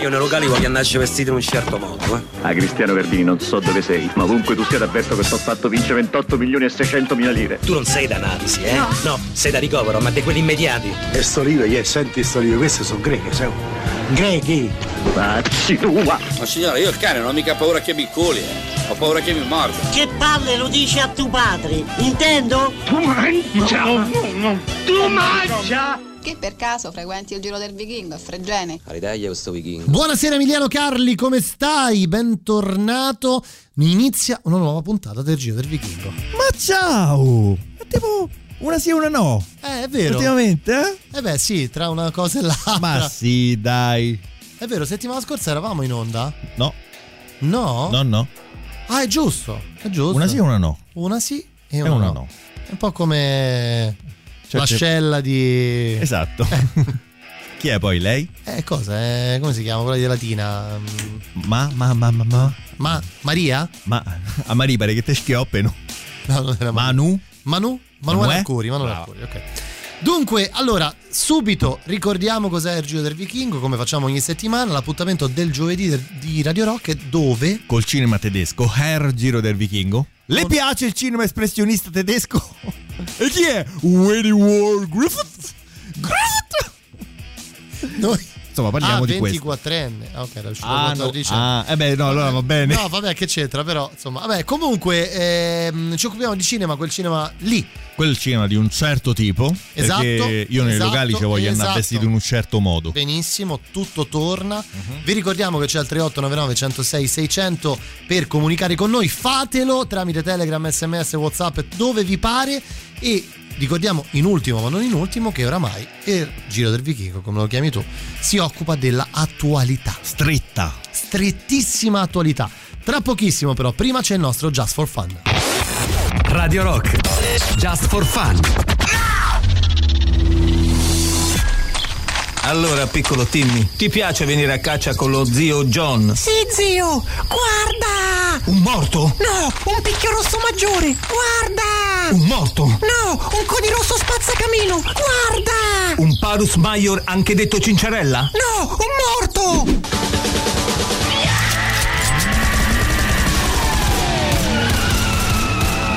Io nei locali voglio andarci vestito in un certo modo. Ah, Cristiano Verdini, non so dove sei, ma ovunque tu sia avverto che sto fatto vince 28.600.000 lire. Tu non sei da analisi, eh? No, sei da ricovero, ma di quelli immediati. E sto lire, senti sto lire, queste sono greche, sai? Grechi! Facci tua! Ma signora, io il cane non ho mica paura che mi culi, Ho paura che mi morda. Che palle lo dici a tuo padre, intendo? Tu mangia! No. Tu mangia! Che per caso frequenti il giro del vichingo, è Fregene. Aridaglia questo vichingo. Buonasera Emiliano Carli, come stai? Bentornato. Inizia una nuova puntata del giro del vichingo. Ma ciao! È tipo una sì e una no. È vero. Ultimamente, eh? Eh beh sì, tra una cosa e l'altra. Ma sì, dai. È vero, settimana scorsa eravamo in onda? No. No? No. Ah, è giusto. Una sì e una no. Una sì e una no. È un po' come... Cioè, l'ascella di... Esatto. Chi è poi lei? Cosa? Come si chiama? Quella di Latina. Ma Maria? Ma a Maria pare che te schioppino. No, non era Manu. Manu Arcuri. Manu Arcuri, ok. Dunque, allora, subito ricordiamo cos'è il Giro del Vichingo, come facciamo ogni settimana, l'appuntamento del giovedì di Radio Rock, dove... Col cinema tedesco, Herr Giro del Vichingo. Le piace il cinema espressionista tedesco? E chi è? Wendy Ward Griffith? Noi... Insomma, parliamo di questo. 24enne. Ah, ok, era uscito 14. Allora va bene. No, vabbè, che c'entra, però, insomma. Vabbè, comunque ci occupiamo di cinema, quel cinema lì. Quel cinema di un certo tipo. Esatto. Perché io nei locali ci voglio andare vestito in un certo modo. Benissimo, tutto torna. Uh-huh. Vi ricordiamo che c'è il 3899 106 600 per comunicare con noi. Fatelo tramite Telegram, SMS, WhatsApp, dove vi pare. E ricordiamo in ultimo, ma non in ultimo, che oramai il Giro del Vichingo, come lo chiami tu, si occupa della attualità. Strettissima attualità. Tra pochissimo però, prima c'è il nostro Just for Fun. Radio Rock, Just for Fun. Allora, piccolo Timmy, ti piace venire a caccia con lo zio John? Sì, zio, guarda! Un morto? No, un picchio rosso maggiore, guarda! Un morto? No, un codirosso spazzacamino, guarda! Un parus major, anche detto Cincerella? No, un morto!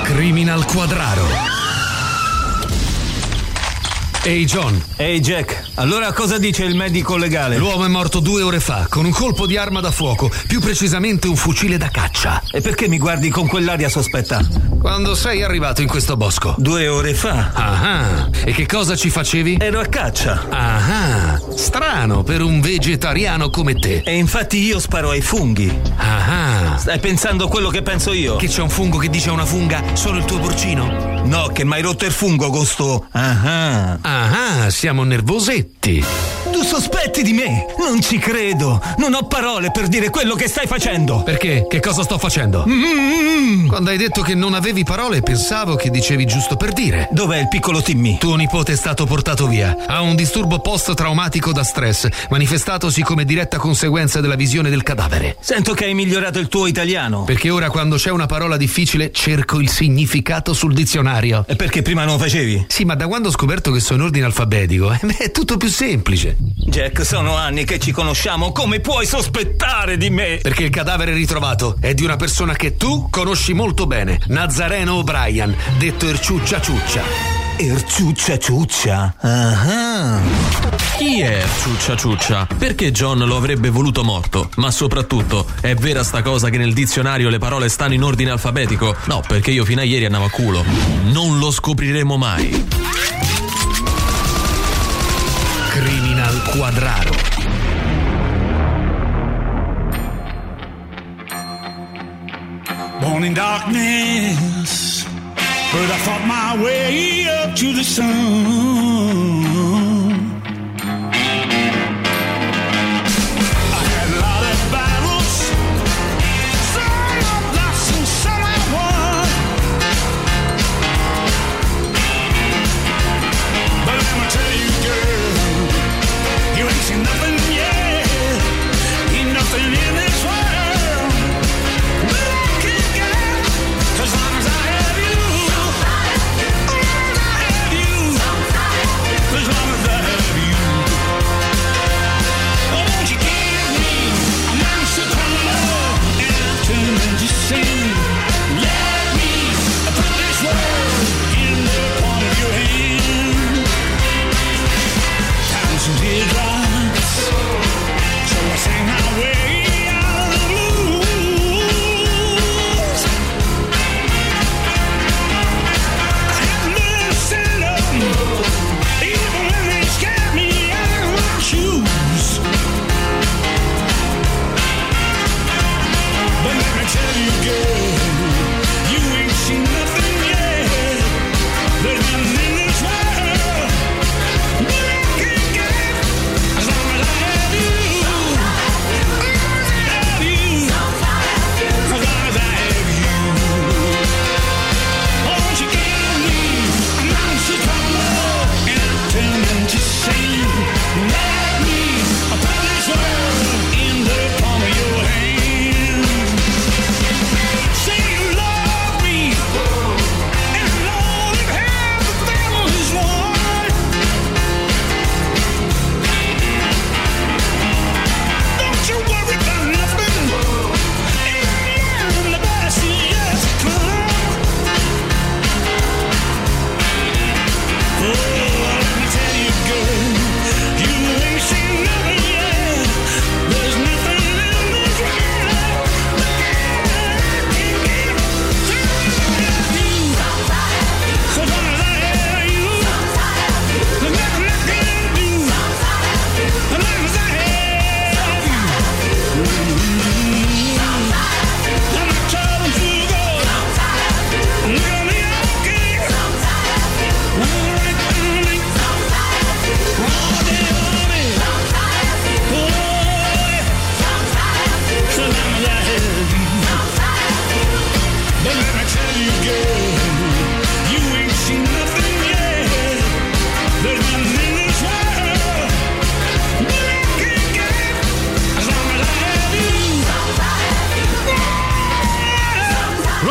Criminal Quadraro. Ehi John. Ehi Jack. Allora cosa dice il medico legale? L'uomo è morto 2 ore fa con un colpo di arma da fuoco, più precisamente un fucile da caccia. E perché mi guardi con quell'aria sospetta? Quando sei arrivato in questo bosco? 2 ore fa. Ah. E che cosa ci facevi? Ero a caccia. Ah. Strano per un vegetariano come te. E infatti io sparo ai funghi. Ah. Stai pensando quello che penso io? Che c'è un fungo che dice a una funga sono il tuo porcino? No, che m'hai rotto il fungo con sto. Ah. Ah, siamo nervosetti. Tu sospetti di me? Non ci credo. Non ho parole per dire quello che stai facendo. Perché? Che cosa sto facendo? Quando hai detto che non avevi parole, pensavo che dicevi giusto per dire. Dov'è il piccolo Timmy? Tuo nipote è stato portato via. Ha un disturbo post-traumatico da stress, manifestatosi come diretta conseguenza della visione del cadavere. Sento che hai migliorato il tuo italiano. Perché ora quando c'è una parola difficile cerco il significato sul dizionario. E perché prima non lo facevi? Sì, ma da quando ho scoperto che sono in ordine alfabetico, è tutto più semplice. Jack, sono anni che ci conosciamo, come puoi sospettare di me? Perché il cadavere ritrovato è di una persona che tu conosci molto bene, Nazareno O'Brien, detto Erciuccia Ciuccia. Erciuccia Ciuccia? Ah. Chi è Erciuccia Ciuccia? Perché John lo avrebbe voluto morto? Ma soprattutto, è vera sta cosa che nel dizionario le parole stanno in ordine alfabetico? No, perché io fino a ieri andavo a culo. Non lo scopriremo mai. Criminal Quadraro. Born in darkness, but I fought my way up to the sun. I had a lot of battles, some I lost and some I won. But let me tell you, girl, you ain't seen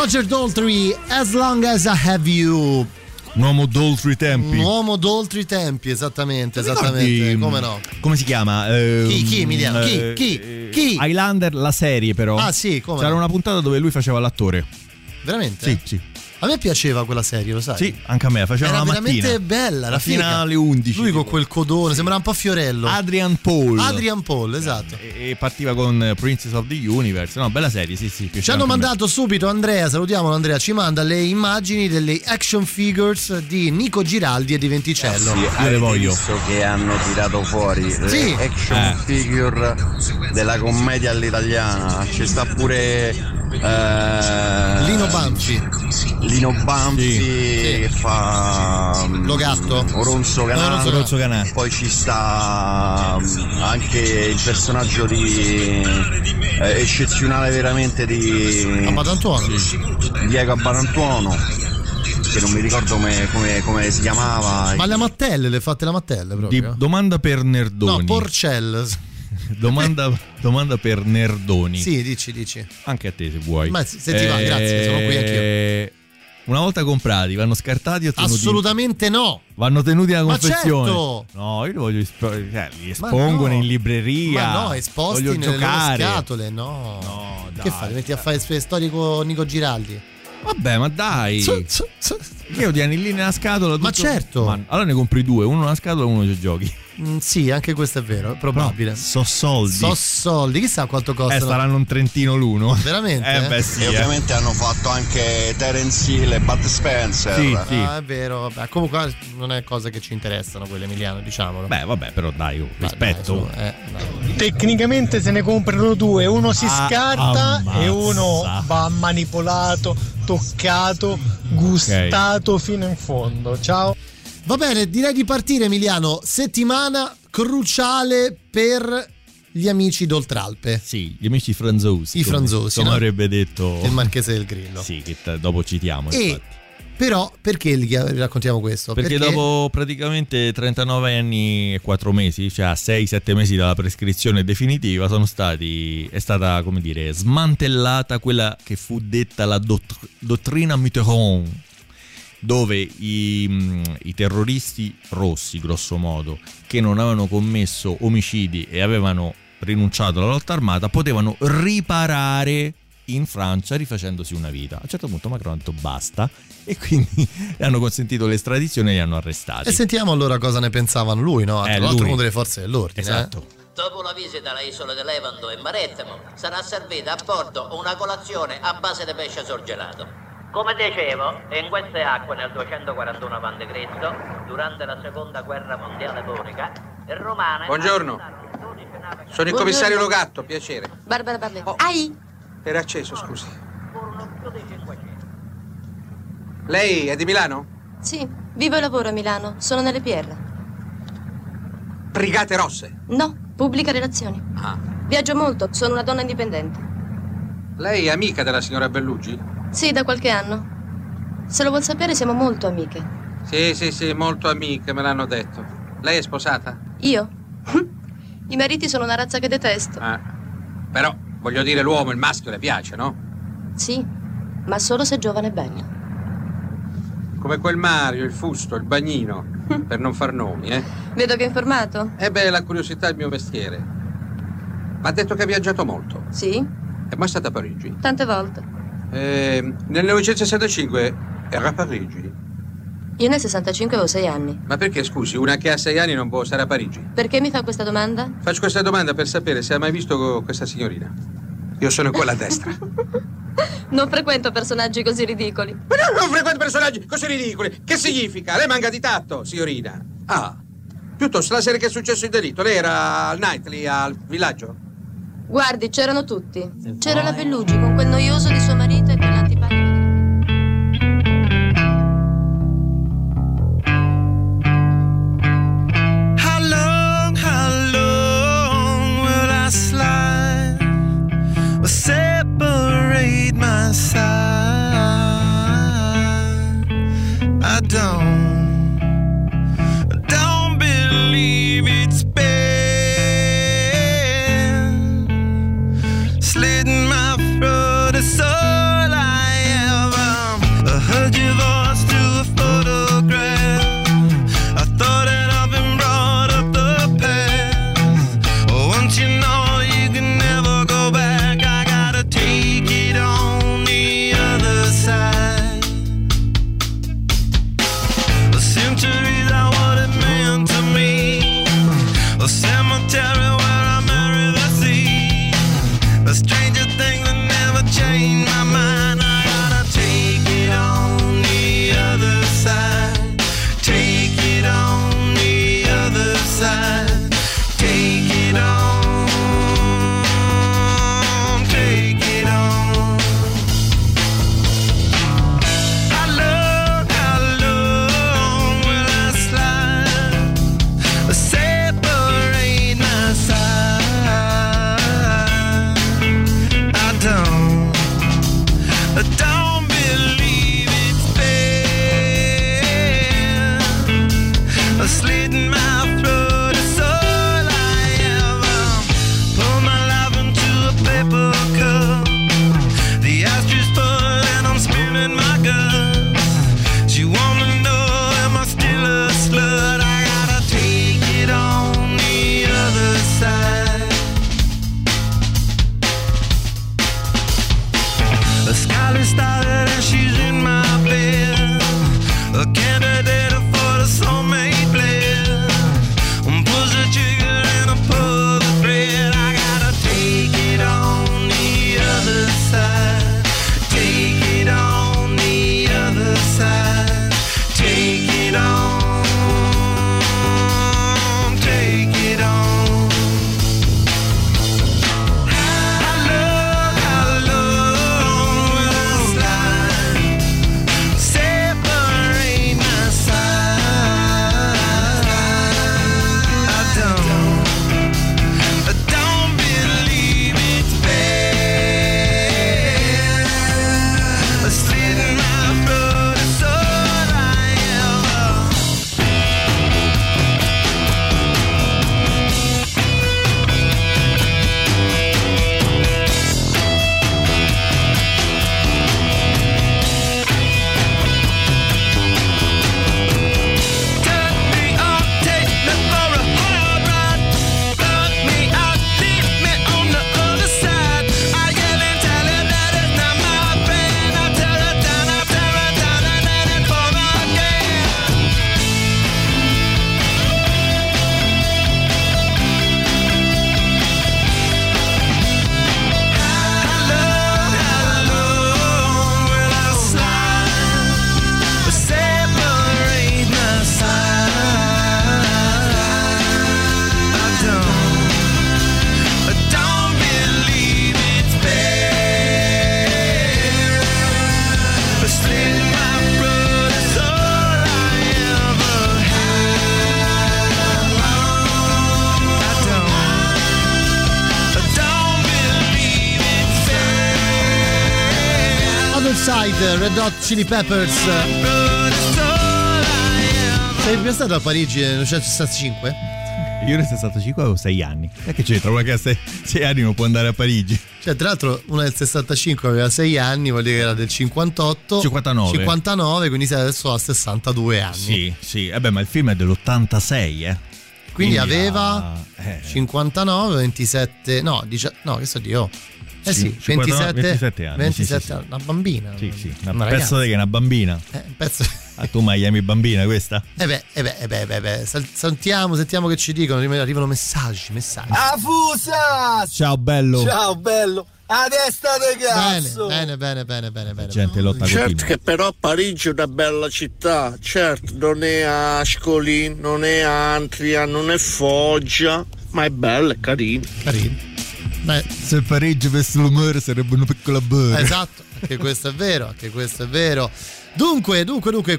Roger Daltrey, As Long As I Have You. Un uomo d'oltre tempi. Un uomo d'oltre tempi, esattamente. Come no? Come si chiama? Chi Emiliano? Chi? Highlander, la serie, però. Ah, sì, come? C'era una puntata dove lui faceva l'attore. Veramente? Sì. A me piaceva quella serie, lo sai? Sì, anche a me, faceva era la mattina. Era veramente bella, la fine alle 11. Lui tipo con quel codone, sì, sembrava un po' Fiorello. Adrian Paul, esatto. E partiva con Princess of the Universe. No, bella serie, sì. Ci hanno mandato subito, Andrea, salutiamolo Andrea, ci manda le immagini delle action figures di Nico Giraldi e di Venticello. Sì, io le voglio. Visto che hanno tirato fuori le action figure della commedia all'italiana. Ci sta pure Lino Banzi sì. Che fa lo gatto, Oronzo Canale. Poi ci sta anche il personaggio di eccezionale veramente di Barantonio, sì. Diego Barantonio, che non mi ricordo come si chiamava. Ma le mattelle, le fate la mattella proprio. Domanda per Nerdoni. No, Porcell. Domanda per Nerdoni. Sì, dici. Anche a te se vuoi. Ma se ti va, grazie, sono qui anch'io. Una volta comprati, vanno scartati o tenuti? Assolutamente no. Vanno tenuti alla confezione. Ma certo. No, io li voglio li espongono in libreria. Ma no, esposti voglio nelle loro scatole. No dai, che fai? Metti a fare storico Nico Giraldi. Vabbè, ma dai. Io ti anni lì nella scatola tutto. Ma certo. Allora ne compri due, uno nella scatola e uno ci giochi. Sì, anche questo è vero, è probabile. No, so soldi, chissà quanto costano. Saranno un trentino l'uno. Veramente? Beh, sì, e ovviamente hanno fatto anche Terence Hill e Bud Spencer. Sì. Ah, è vero, vabbè. Comunque non è cosa che ci interessano quelle Emiliano, diciamolo. Beh, vabbè, però dai, rispetto. Dai. Tecnicamente se ne comprano due, uno si scarta e uno va manipolato, toccato, gustato fino in fondo. Ciao. Va bene, direi di partire, Emiliano. Settimana cruciale per gli amici d'Oltralpe. Sì, gli amici franzosi. Come avrebbe detto il Marchese del Grillo. Sì, che dopo citiamo. E infatti. Però perché gli raccontiamo questo? Perché dopo praticamente 39 anni e 4 mesi, cioè 6-7 mesi dalla prescrizione definitiva, è stata, come dire, smantellata quella che fu detta la dottrina Mitterrand, dove i terroristi rossi, grosso modo, che non avevano commesso omicidi e avevano rinunciato alla lotta armata, potevano riparare in Francia rifacendosi una vita. A un certo punto Macron ha detto basta, e quindi hanno consentito l'estradizione e li hanno arrestati. E sentiamo allora cosa ne pensavano lui, no? Tra l'altro uno delle forze dell'ordine. Esatto. Dopo la visita alla isola di Levando e Marettimo sarà servita a bordo una colazione a base di pesce sorgelato. Come dicevo, in queste acque nel 241 a.C., durante la seconda guerra mondiale punica, il romano... Buongiorno, sono il commissario Logatto, piacere. Barbara Barletto. Ai! Era acceso, scusi. Lei è di Milano? Sì, vivo e lavoro a Milano, sono nelle PR. Brigate Rosse? No, pubblica relazioni. Ah. Viaggio molto, sono una donna indipendente. Lei è amica della signora Bellugi? Sì, da qualche anno. Se lo vuol sapere, siamo molto amiche. Sì, molto amiche, me l'hanno detto. Lei è sposata? Io? I mariti sono una razza che detesto. Però, voglio dire, l'uomo, il maschio, le piace, no? Sì, ma solo se è giovane e bello. Come quel Mario, il Fusto, il Bagnino, per non far nomi, Vedo che è informato. La curiosità è il mio mestiere. Ma ha detto che ha viaggiato molto. Sì. È mai stata a Parigi? Tante volte. Nel 1965 era a Parigi. Io nel 65 avevo 6 anni. Ma perché, scusi, una che ha 6 anni non può stare a Parigi? Perché mi fa questa domanda? Faccio questa domanda per sapere se ha mai visto questa signorina. Io sono quella a destra. Non frequento personaggi così ridicoli. Ma no, non frequento personaggi così ridicoli. Che significa? Lei manca di tatto, signorina. Ah, piuttosto la sera che è successo il delitto, lei era al Nightly, al villaggio? Guardi, c'erano tutti. C'era la Bellugi con quel noioso di suo marito e quell'antipatico. How long will I slide? Will separate my side? I don't believe it's bad. Slitting my throat, it's all I Inside, Red Hot Chili Peppers. Sei mai stato a Parigi nel 1965? Io nel 65 avevo 6 anni. E che c'entra? Una che ha 6 anni non può andare a Parigi. Cioè, tra l'altro, una del 65 aveva 6 anni, vuol dire che era del 58. 59, quindi sei adesso ha 62 anni. Sì, sì. Vabbè, ma il film è dell'86, Quindi aveva 59, 27. No, che so io. Eh sì, 27 anni. 27 sì, anni. Una bambina. Sì, sì. Una pezzo di che è una bambina. Un pezzo. Ah, tu mai chiami bambina questa? Eh beh. Sentiamo che ci dicono. Arrivano messaggi. Afusa! Ciao bello. A destra di cazzo. Bene. Gente lotta. Certo che però Parigi è una bella città. Certo, non è Ascoli, non è Antria, non è Foggia, ma è bella, è carina. Beh, se Parigi avesse l'umore sarebbe una piccola birra. Esatto, anche questo è vero. Dunque,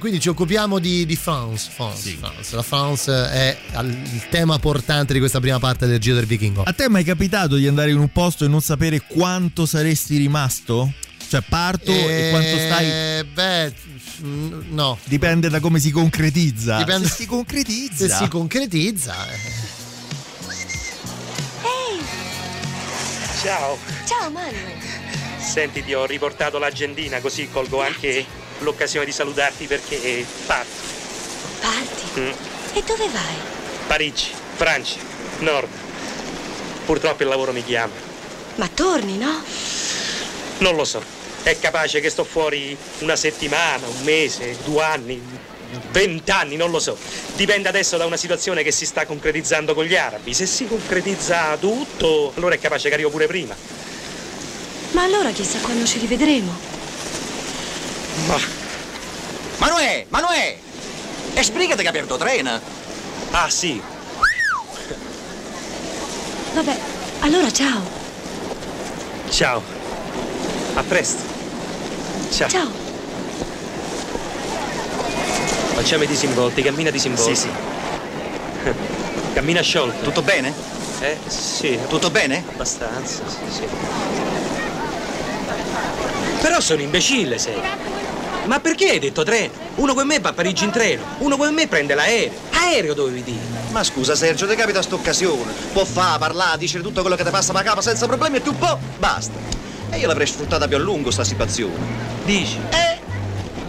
quindi ci occupiamo di France. Sì. France. La France è il tema portante di questa prima parte del Giro del Vichingo. A te è mai capitato di andare in un posto e non sapere quanto saresti rimasto? Cioè parto e quanto stai? Beh, no. Dipende da come si concretizza. Se si concretizza. Ciao Manuel. Senti, ti ho riportato l'agendina, così colgo anche l'occasione di salutarti perché parti. Parti? Mm. E dove vai? Parigi, Francia, Nord. Purtroppo il lavoro mi chiama. Ma torni, no? Non lo so. È capace che sto fuori una settimana, un mese, 2 anni, 20 anni, non lo so. Dipende adesso da una situazione che si sta concretizzando con gli arabi. Se si concretizza tutto, allora è capace che arrivo pure prima. Ma allora chissà quando ci rivedremo. Ma... Manuè! E sbrigati che ha perduto treno. Ah, sì. Vabbè, allora ciao. A presto. Ciao. Facciamo i disinvolti, cammina disinvolti. Sì. Cammina sciolto. Tutto bene? Sì. Tutto bene? Abbastanza, sì. Però sono imbecille, sei. Ma perché hai detto treno? Uno come me va a Parigi in treno, uno come me prende l'aereo. Aereo dovevi dire. Ma scusa Sergio, ti capita st'occasione. Può fare, parlare, dicere tutto quello che ti passa per la capa senza problemi e tu po', basta. E io l'avrei sfruttata più a lungo sta situazione. Dici?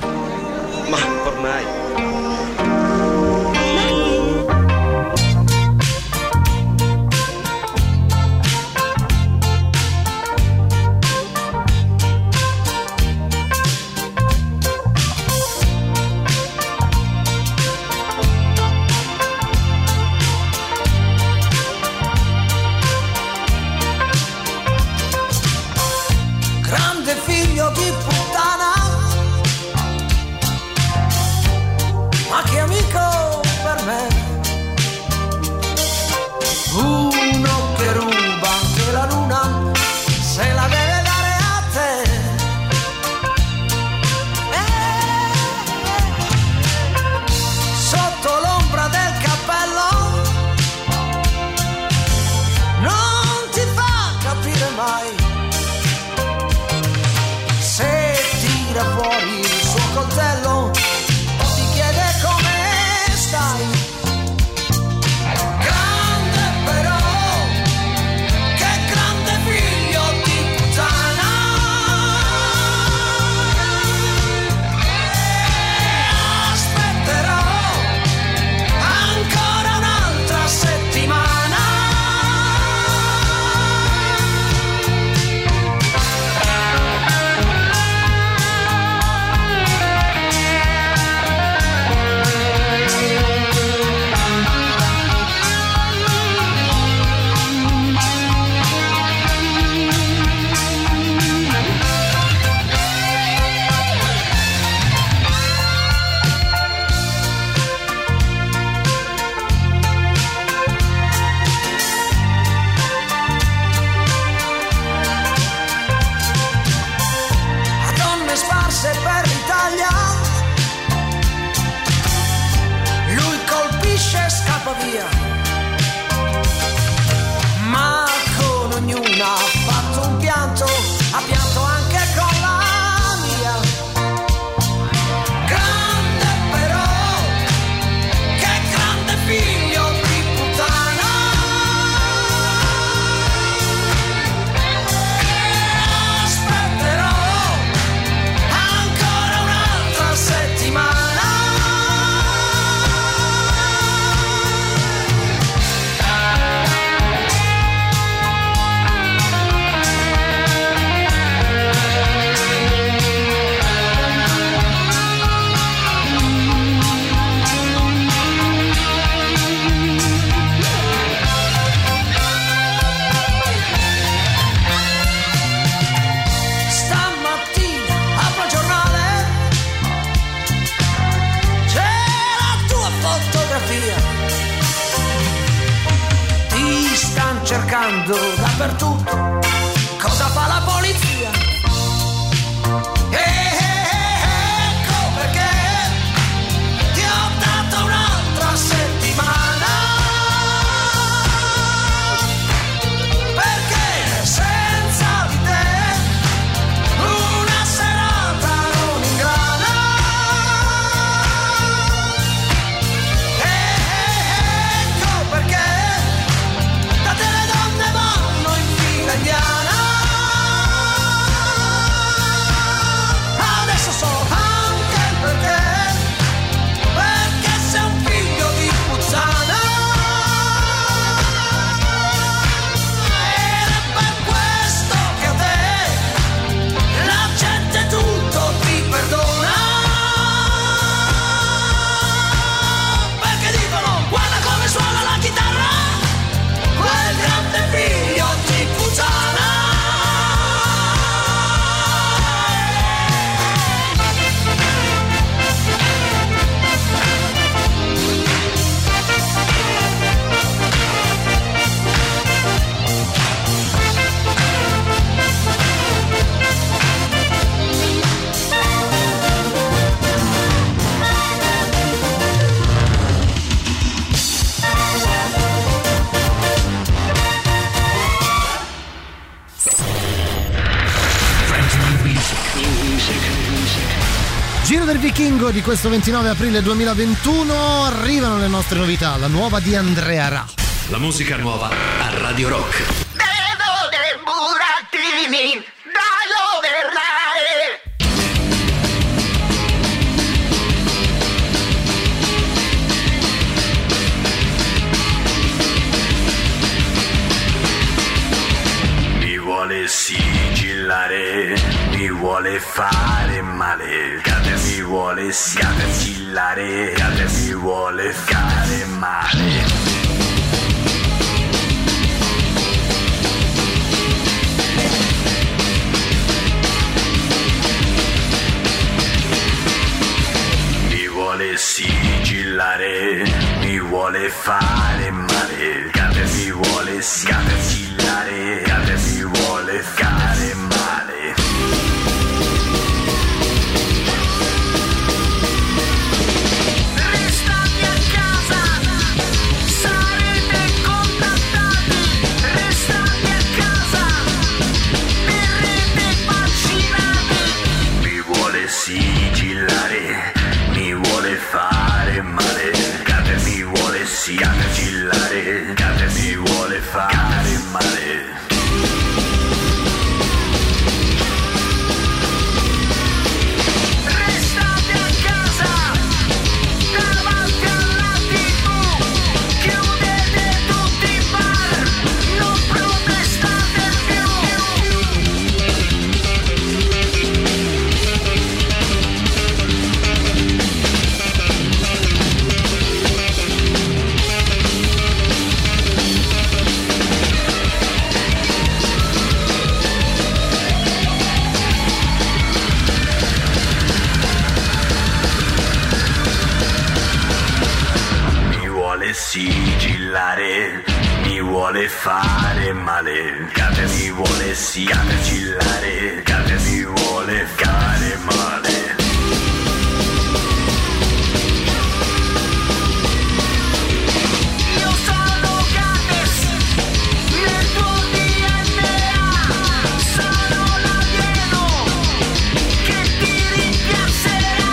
Ma ormai... Grande figlio di puttana, gridando dappertutto. Cosa fa la polizia? Ecco perché ti ho dato un'altra settimana, perché senza di te una serata non ingrana. Ecco perché da te le donne vanno in fila indiana. Giro del Vichingo di questo 29 aprile 2021, arrivano le nostre novità, la nuova di Andrea Ra. La musica nuova a Radio Rock. Devo dei burattini da doverlare. Mi vuole sigillare, mi vuole fare male, mi vuole scattillare, mi vuole fare male. Mi vuole sigillare, mi vuole fare male, mi vuole scattillare, mi vuole fare male. Sigillare, mi vuole fare male, mi vuole sigillare, mi vuole fare male. Restate a casa, davanti alla TV, chiudete tutti i bar, non protestate più. Sigillare, mi vuole fare male, mi vuole sigillare, mi vuole fare male. Io sono Gates, nel tuo DNA sono l'alieno che ti rimpiazzerà.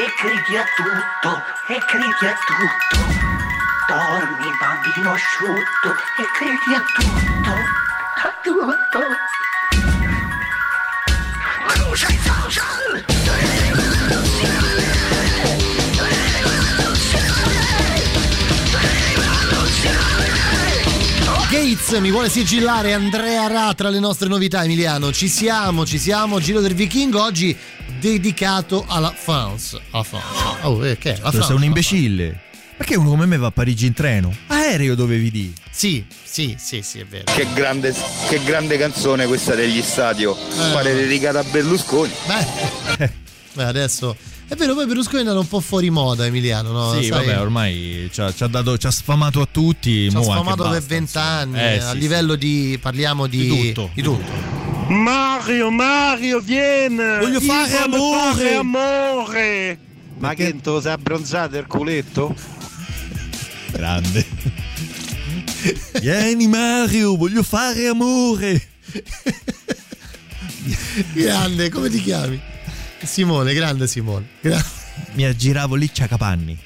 E credi a tutto, e credi a tutto. Dormi bambino asciutto, e credi a tutto, a tutto. Gates mi vuole sigillare Andrea Ra tra le nostre novità. Emiliano, ci siamo, Giro del Vichingo oggi dedicato alla France. Oh, che è? La France, sei un imbecille. Perché uno come me va a Parigi in treno? Aereo dovevi dire. Sì, è vero. Che grande canzone questa degli Stadio. Pare dedicata a Berlusconi. Beh, adesso è vero, poi Berlusconi è andato un po' fuori moda, Emiliano, no? Sì, sai? Vabbè, ormai ci ha sfamato a tutti. Ci ha sfamato per 20 anni. A sì, livello sì. Parliamo di tutto. Mario, vieni! Voglio fare amore! Ma che tu sei abbronzato il culetto? Grande. Vieni Mario, voglio fare amore. Grande, come ti chiami? Simone. Mi aggiravo lì Ciacapanni.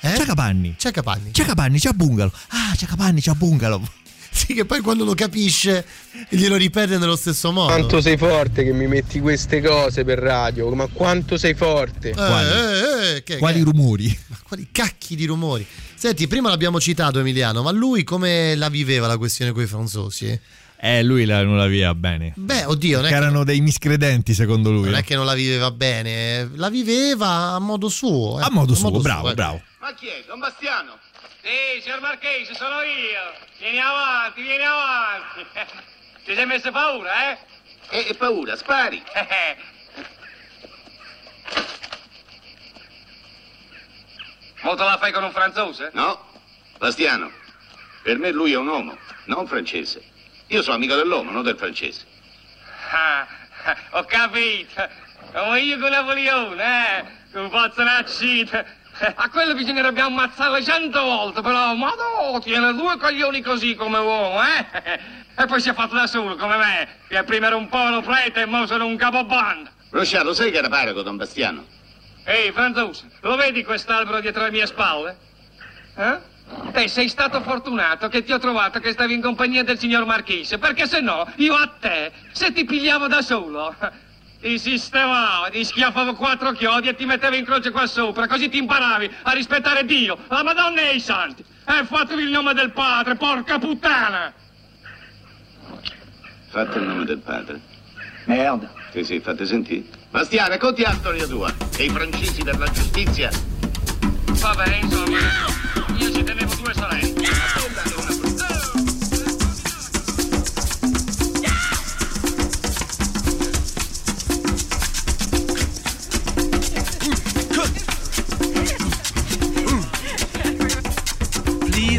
Ciacapanni, c'ha Bungalow. Sì, che poi quando lo capisce glielo ripete nello stesso modo. Quanto sei forte che mi metti queste cose per radio, ma quanto sei forte. Quali rumori? Ma quali cacchi di rumori? Senti, prima l'abbiamo citato Emiliano, ma lui come la viveva la questione coi franzosi? Lui non la viveva bene. Beh, oddio, perché erano dei miscredenti secondo lui. Non è che non la viveva bene, la viveva a modo suo. Bravo. Ma chi è? Don Bastiano? Sì, signor Marchese, sono io. Vieni avanti. Ti sei messo paura, eh? E paura, spari. Molto la fai con un francese? No, Bastiano, per me lui è un uomo, non francese. Io sono amico dell'uomo, non del francese. Ho capito. Io con Napoleone, un pozzonacito. A quello bisognerebbe ammazzarle 100 volte, però, ma no, tiene due coglioni così come uomo, eh? E poi si è fatto da solo, come me, che prima era un povero prete e mo sono un capobanda. Rosciato, sai che era parco, Don Bastiano? Ehi, Franzus, lo vedi quest'albero dietro le mie spalle? Eh? Te sei stato fortunato che ti ho trovato che stavi in compagnia del signor Marchese, perché se no, io a te, se ti pigliavo da solo... Ti sistemavo, ti schiaffavo 4 chiodi e ti mettevo in croce qua sopra, così ti imparavi a rispettare Dio, la Madonna e i Santi. Fatevi il nome del Padre, porca puttana! Fate il nome del Padre? Merda. Sì, fate sentire. Bastiano, conti la storia tua e i francesi per la giustizia. Vabbè, insomma, io ci tenevo 2 sorelle.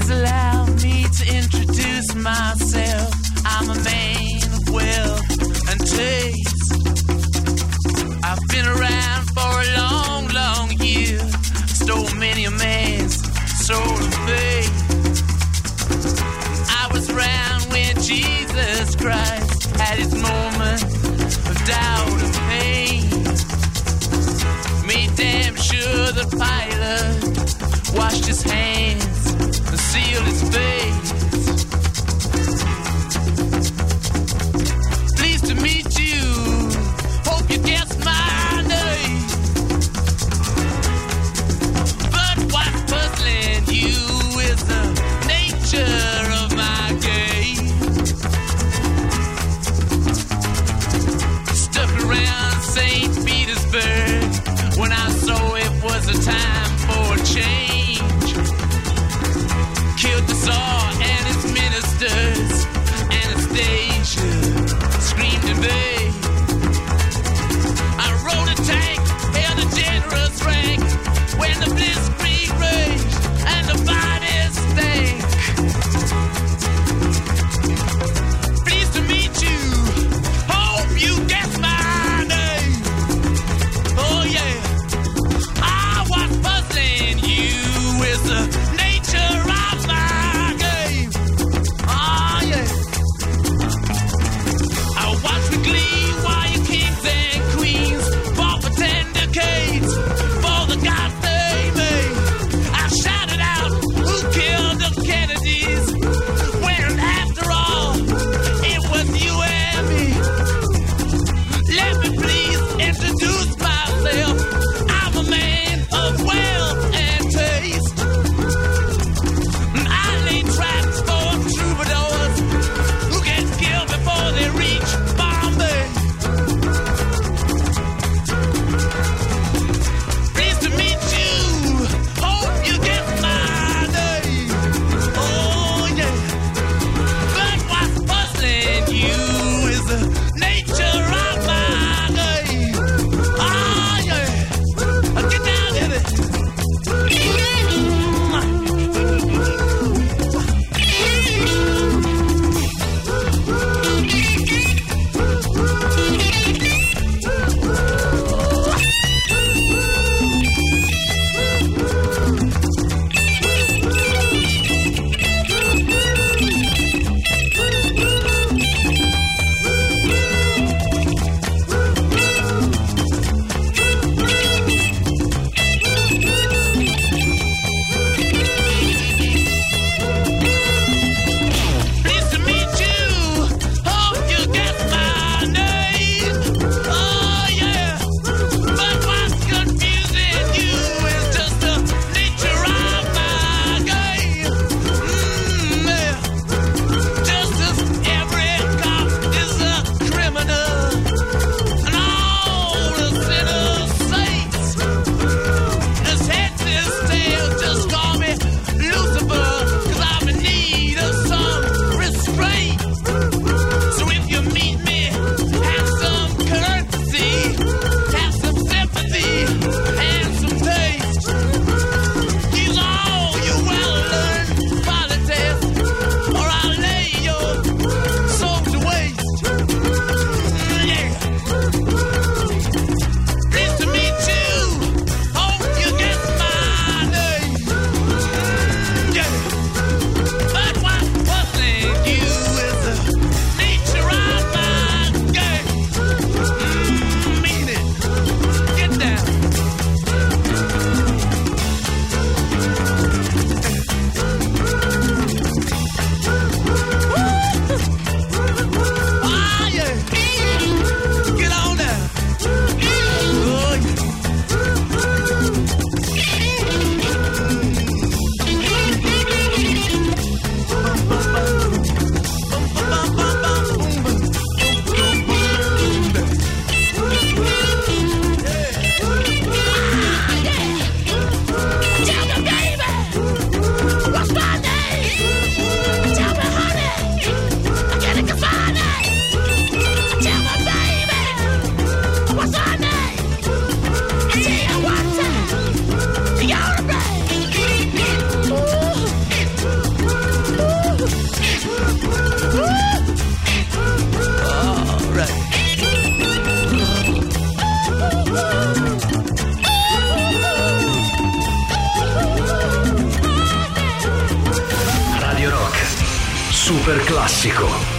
Allow me to introduce myself. I'm a man of wealth and taste. I've been around for a long, long year. Stole many a man's soul of faith. I was around when Jesus Christ had his moment of doubt and pain. Made damn sure the pilot washed his hands. Seal his face. Pleased to meet you. Hope you guessed my name. But what's puzzling you is the nature of my game. Stuck around St. Petersburg when I saw it was a time for a change. Killed the classico.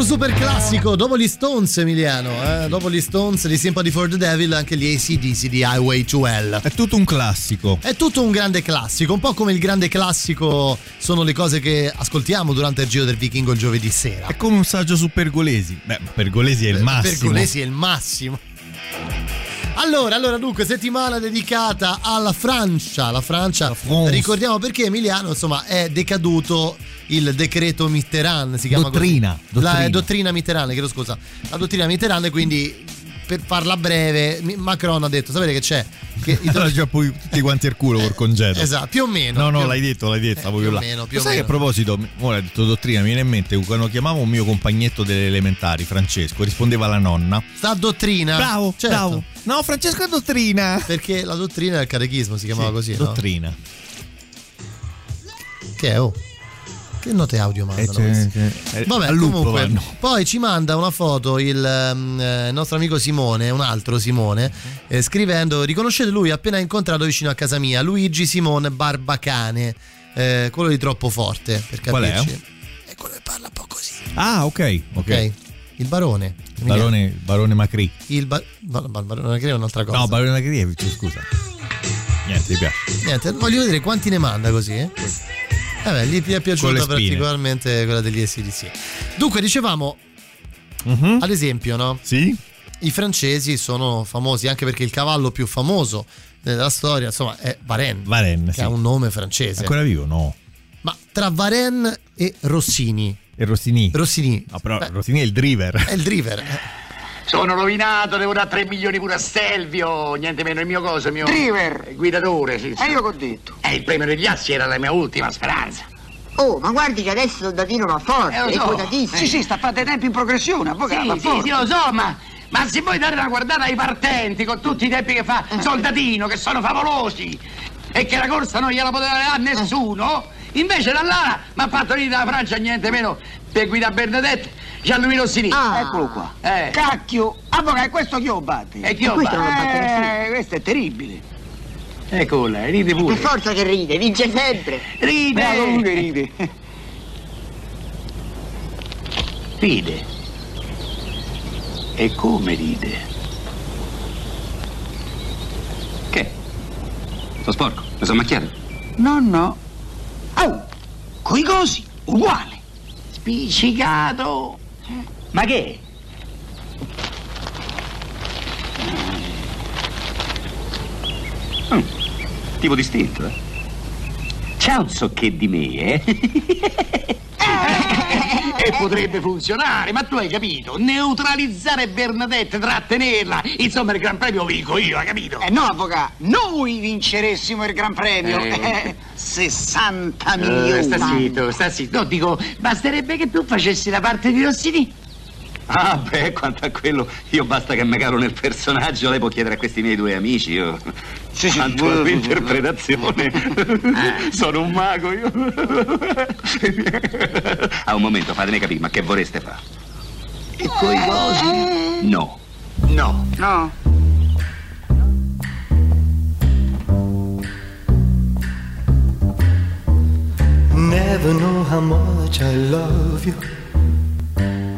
Super classico dopo gli Stones, Emiliano, dopo gli Stones, di Sympathy for the Devil, anche gli AC/DC di Highway to Hell. È tutto un classico, è tutto un grande classico, un po' come il grande classico sono le cose che ascoltiamo durante il Giro del Vichingo il giovedì sera. È come un saggio su Pergolesi. Beh, Pergolesi è il massimo. Pergolesi è il massimo. Allora dunque, settimana dedicata alla Francia, ricordiamo perché, Emiliano, insomma, è decaduto il decreto Mitterrand, si chiama dottrina. La dottrina Mitterrand, la dottrina Mitterrand, e quindi, per farla breve, Macron ha detto, sapete che c'è? Che allora già poi tutti quanti al culo col congeto. Esatto, più o meno. No, l'hai detto. Sai che a proposito, ora hai detto dottrina, mi viene in mente, quando chiamavo un mio compagnetto delle elementari, Francesco, rispondeva alla nonna. Sta dottrina. Bravo, certo. Bravo. No, Francesco è dottrina. Perché la dottrina del catechismo si chiamava, sì, così, dottrina. No? Dottrina. Che è, oh? Che note audio mandano? Vabbè, comunque vanno. Poi ci manda una foto il nostro amico Simone, un altro Simone, scrivendo: riconoscete lui appena incontrato vicino a casa mia, Luigi Simone Barbacane, quello di Troppo Forte, per capirci. Qual è? È quello che parla un po' così. Ah, ok. Il barone. Barone Macri. Barone Macri è un'altra cosa. No, Barone Macri è più, scusa. Niente, mi piace. Niente, voglio vedere quanti ne manda così, Vabbè, lì è piaciuta particolarmente quella degli ACDC. Dunque, dicevamo, ad esempio, no? Sì. i francesi sono famosi anche perché il cavallo più famoso della storia, insomma, è Varenne, che sì, ha un nome francese. Ancora vivo? No. Ma tra Varenne e Rossini. No, però beh, Rossini è il driver. Sono rovinato, devo dare 3 milioni pure a Stelvio, niente meno il mio coso, mio driver, guidatore, sì. Io che ho detto? Il premio degli assi era la mia ultima speranza. Oh, ma guardi che adesso soldatino va forte, lo so, è quotatissimo. Sì, sta fate tempi in progressione, avvocato. Sì, lo so, ma se vuoi dare una guardata ai partenti con tutti i tempi che fa soldatino, che sono favolosi e che la corsa non gliela poteva dare a nessuno, invece dall'Ara mi ha fatto lì dalla Francia niente meno per guida Bernadette Gianluigi Rossini. Eccolo qua. Cacchio, avvocato, questo chi lo batte? E chi lo batte? Questo è terribile. Eccola, ride pure. Per forza che ride, vince sempre. Ride. Ma comunque ride. Ride. E come ride? Che? Sono sporco, mi sono macchiato. No. Oh, coi cosi, uguale. Spiccicato. Ma che? Tipo distinto, eh? C'è un so che di me, eh? E potrebbe funzionare, ma tu hai capito? Neutralizzare Bernadette, trattenerla. Insomma, il Gran Premio vinco io, hai capito? No, avvocato, noi vinceressimo il Gran Premio. 60 milioni. Sta zitto. No, dico, basterebbe che tu facessi la parte di Rossini. Ah, beh, quanto a quello, io basta che mi caro nel personaggio, lei può chiedere a questi miei due amici, io. Quanto alla interpretazione, sono un mago, io. Un momento, fatemi capire, ma che vorreste fare? E coi cosi? No. Never know how much I love you.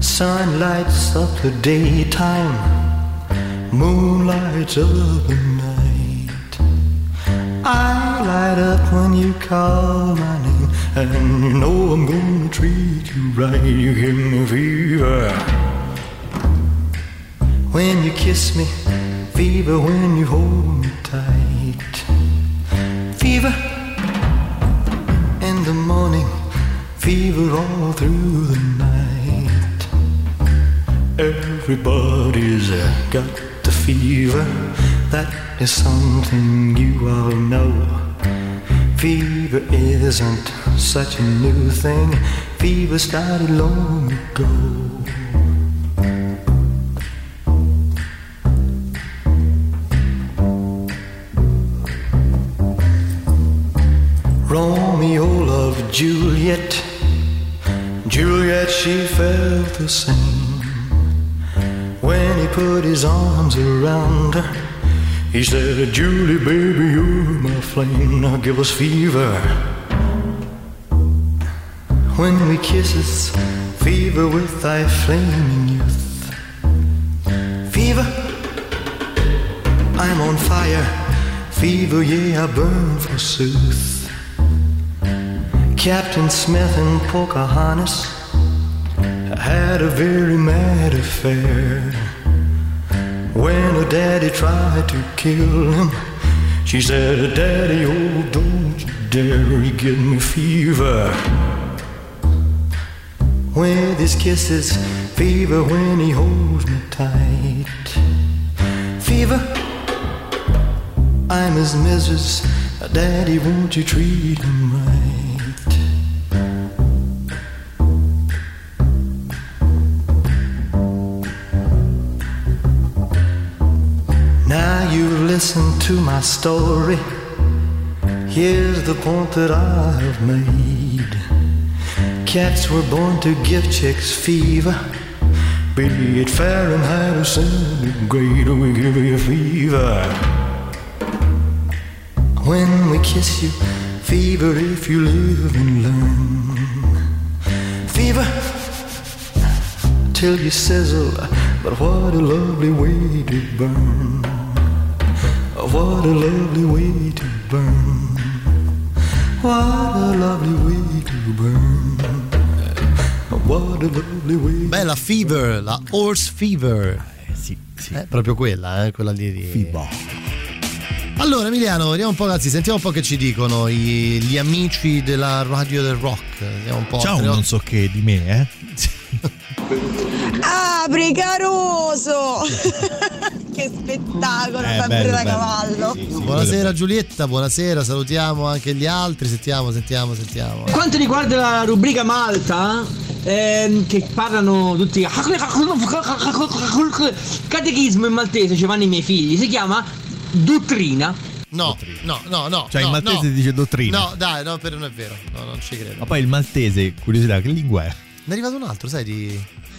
Sun lights up the daytime, moon lights up the night. I light up when you call my name, and you know I'm gonna treat you right. You give me fever when you kiss me, fever when you hold me tight, fever in the morning, fever all through the night. Everybody's got the fever, that is something you all know. Fever isn't such a new thing, fever started long ago. Romeo loved Juliet, Juliet she felt the same. When he put his arms around her, he said, Julie, baby, you're my flame. Now give us fever when we kiss us, fever with thy flaming youth. Fever, I'm on fire, fever, yeah, I burn forsooth. Captain Smith and Pocahontas had a very mad affair. When her daddy tried to kill him, she said, Daddy, oh, don't you dare, you give me fever with his kisses, fever when he holds me tight. Fever, I'm his missus, Daddy, won't you treat him right? Listen to my story, here's the point that I've made. Cats were born to give chicks fever Be it Fahrenheit or centigrade, we give you fever when we kiss you. Fever if you live and learn. Fever till you sizzle. But what a lovely way to burn. What a lovely way to burn. What a lovely way to burn. What a lovely way. Beh, la fever, la horse fever. Sì, sì. Proprio quella, quella di Fever. Allora Emiliano, vediamo un po' ragazzi, sentiamo un po' che ci dicono gli amici della radio del rock. Vediamo un po'. Ciao, non so che di me, eh. Ah, Precaroso! Che spettacolo, sempre da cavallo. Sì, sì, buonasera bello. Giulietta, buonasera, salutiamo anche gli altri, sentiamo. Quanto riguarda la rubrica Malta, che parlano tutti catechismo in maltese, ci vanno i miei figli, si chiama dottrina. No. Cioè il maltese dice dottrina. No, dai, no, però non è vero. No, non ci credo. Ma poi il maltese, curiosità, che lingua è? Ne è arrivato un altro, sai di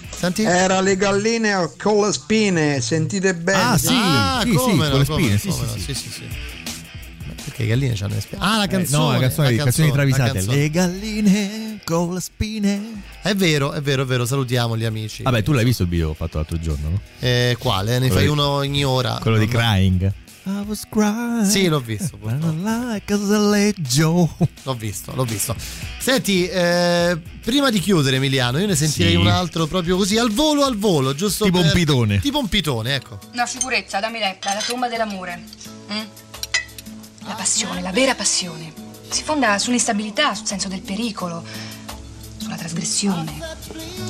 Santi? Era le galline con le spine, sentite bene. Ah, sì, sì. Perché le galline c'hanno le spine? Ah, la canzone. No, la canzone di Travisate. Le galline con le spine. È vero, salutiamo gli amici. Vabbè, tu l'hai visto il video fatto l'altro giorno, no? Quale? Ne fai uno ogni ora. Quello di Crying. I was crying. Sì, l'ho visto. L'ho visto. Senti, prima di chiudere, Emiliano, io ne sentirei un altro proprio così al volo, giusto? Tipo un pitone. Ecco. No, sicurezza, dammi retta, la tomba dell'amore. La passione, la vera passione. Si fonda sull'instabilità, sul senso del pericolo, sulla trasgressione.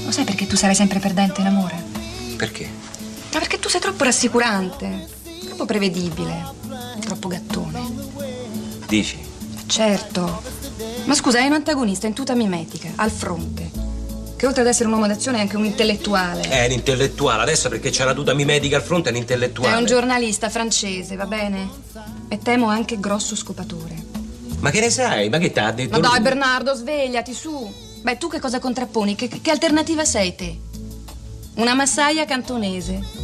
Lo sai perché tu sarai sempre perdente in amore? Perché? Ma perché tu sei troppo rassicurante. Troppo prevedibile, troppo gattone. Dici? Certo. Ma scusa, è un antagonista in tuta mimetica, al fronte, che oltre ad essere un uomo d'azione è anche un intellettuale. È un intellettuale, adesso perché c'è la tuta mimetica al fronte è un intellettuale. È un giornalista francese, va bene? E temo anche grosso scopatore. Ma che ne sai? Ma che t'ha detto? Ma dai Bernardo, svegliati su. Beh, tu che cosa contrapponi? Che alternativa sei te? Una massaia cantonese.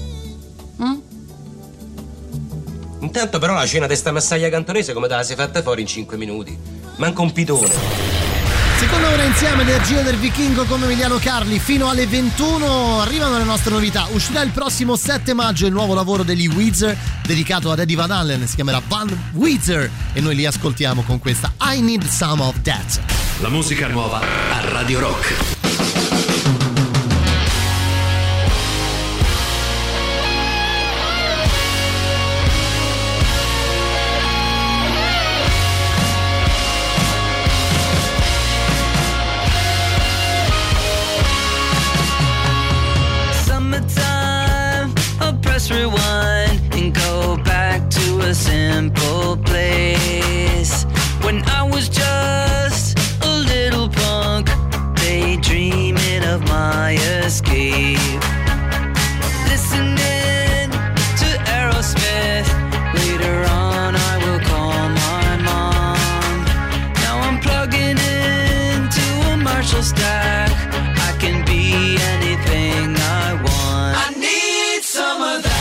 Intanto però la cena di sta massaia cantonese come te la sei fatta fuori in 5 minuti. Manca un pitone. Secondo ora insieme energia del vichingo come Emiliano Carli fino alle 21. Arrivano le nostre novità. Uscirà il prossimo 7 maggio il nuovo lavoro degli Weezer dedicato ad Eddie Van Halen. Si chiamerà Van Weezer e noi li ascoltiamo con questa I Need Some of That. La musica nuova a Radio Rock. Rewind and go back to a simple place. When I was just a little punk, daydreaming of my escape. Listening to Aerosmith, later on I will call my mom. Now I'm plugging into a Marshall stack. I can be anything I want. I need some of that.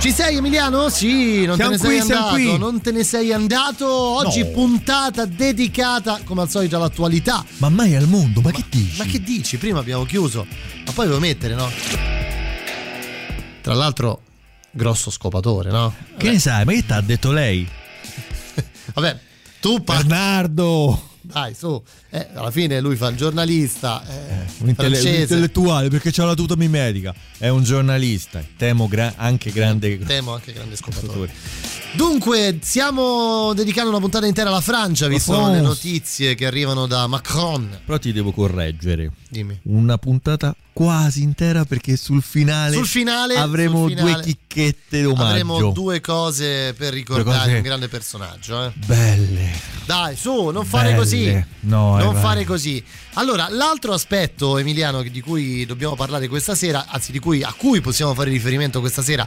Ci sei, Emiliano? Sì, non siamo te ne qui, sei andato qui. Non te ne sei andato. Oggi puntata dedicata, come al solito, all'attualità. Ma mai al mondo, ma che dici? Ma che dici? Prima abbiamo chiuso, ma poi devo mettere, no? Tra l'altro, grosso scopatore, no? Vabbè. Che ne sai? Ma che t'ha detto lei? Vabbè, tu Bernardo, dai, su, alla fine lui fa il giornalista, intellettuale, perché c'ha la tuta mimetica, è un giornalista, temo anche grande scopatore. Dunque stiamo dedicando una puntata intera alla Francia, visto le notizie che arrivano da Macron. Però ti devo correggere. Dimmi. Una puntata quasi intera, perché sul finale avremo due chicchette d'omaggio. Avremo due cose per ricordare un grande personaggio, Belle. Dai, su, non fare così. No, non fare così. Allora, l'altro aspetto, Emiliano, di cui dobbiamo parlare questa sera, anzi a cui possiamo fare riferimento questa sera,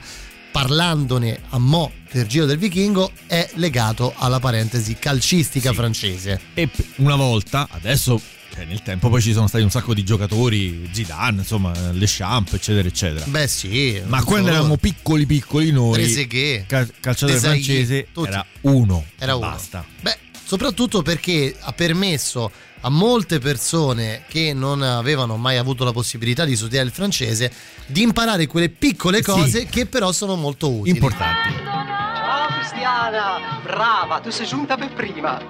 parlandone a mo' del Giro del Vichingo, è legato alla parentesi calcistica francese. E una volta, adesso nel tempo poi ci sono stati un sacco di giocatori, Zidane, insomma, Deschamps, eccetera eccetera. Beh sì, ma quando eravamo piccoli noi, calciatore francese era uno. Basta. Beh, soprattutto perché ha permesso a molte persone che non avevano mai avuto la possibilità di studiare il francese di imparare quelle piccole cose che però sono molto utili, importanti. Ciao Cristiana, brava, tu sei giunta per prima.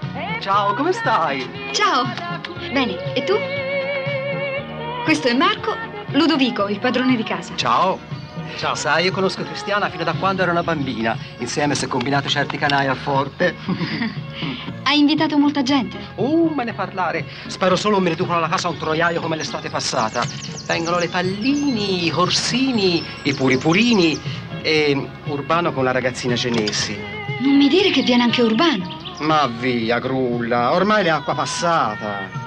Ciao, come stai? Ciao, bene, e tu? Questo è Marco, Ludovico, il padrone di casa. Ciao, sai, io conosco Cristiana fino da quando era una bambina. Insieme si è combinato certi canai a forte. Hai invitato molta gente? Me ne parlare. Spero solo non mi riducono alla casa un troiaio come l'estate passata. Vengono le Pallini, i Corsini, i Puripurini e Urbano con la ragazzina Genesi. Non mi dire che viene anche Urbano. Ma via, Grulla, ormai l'acqua passata.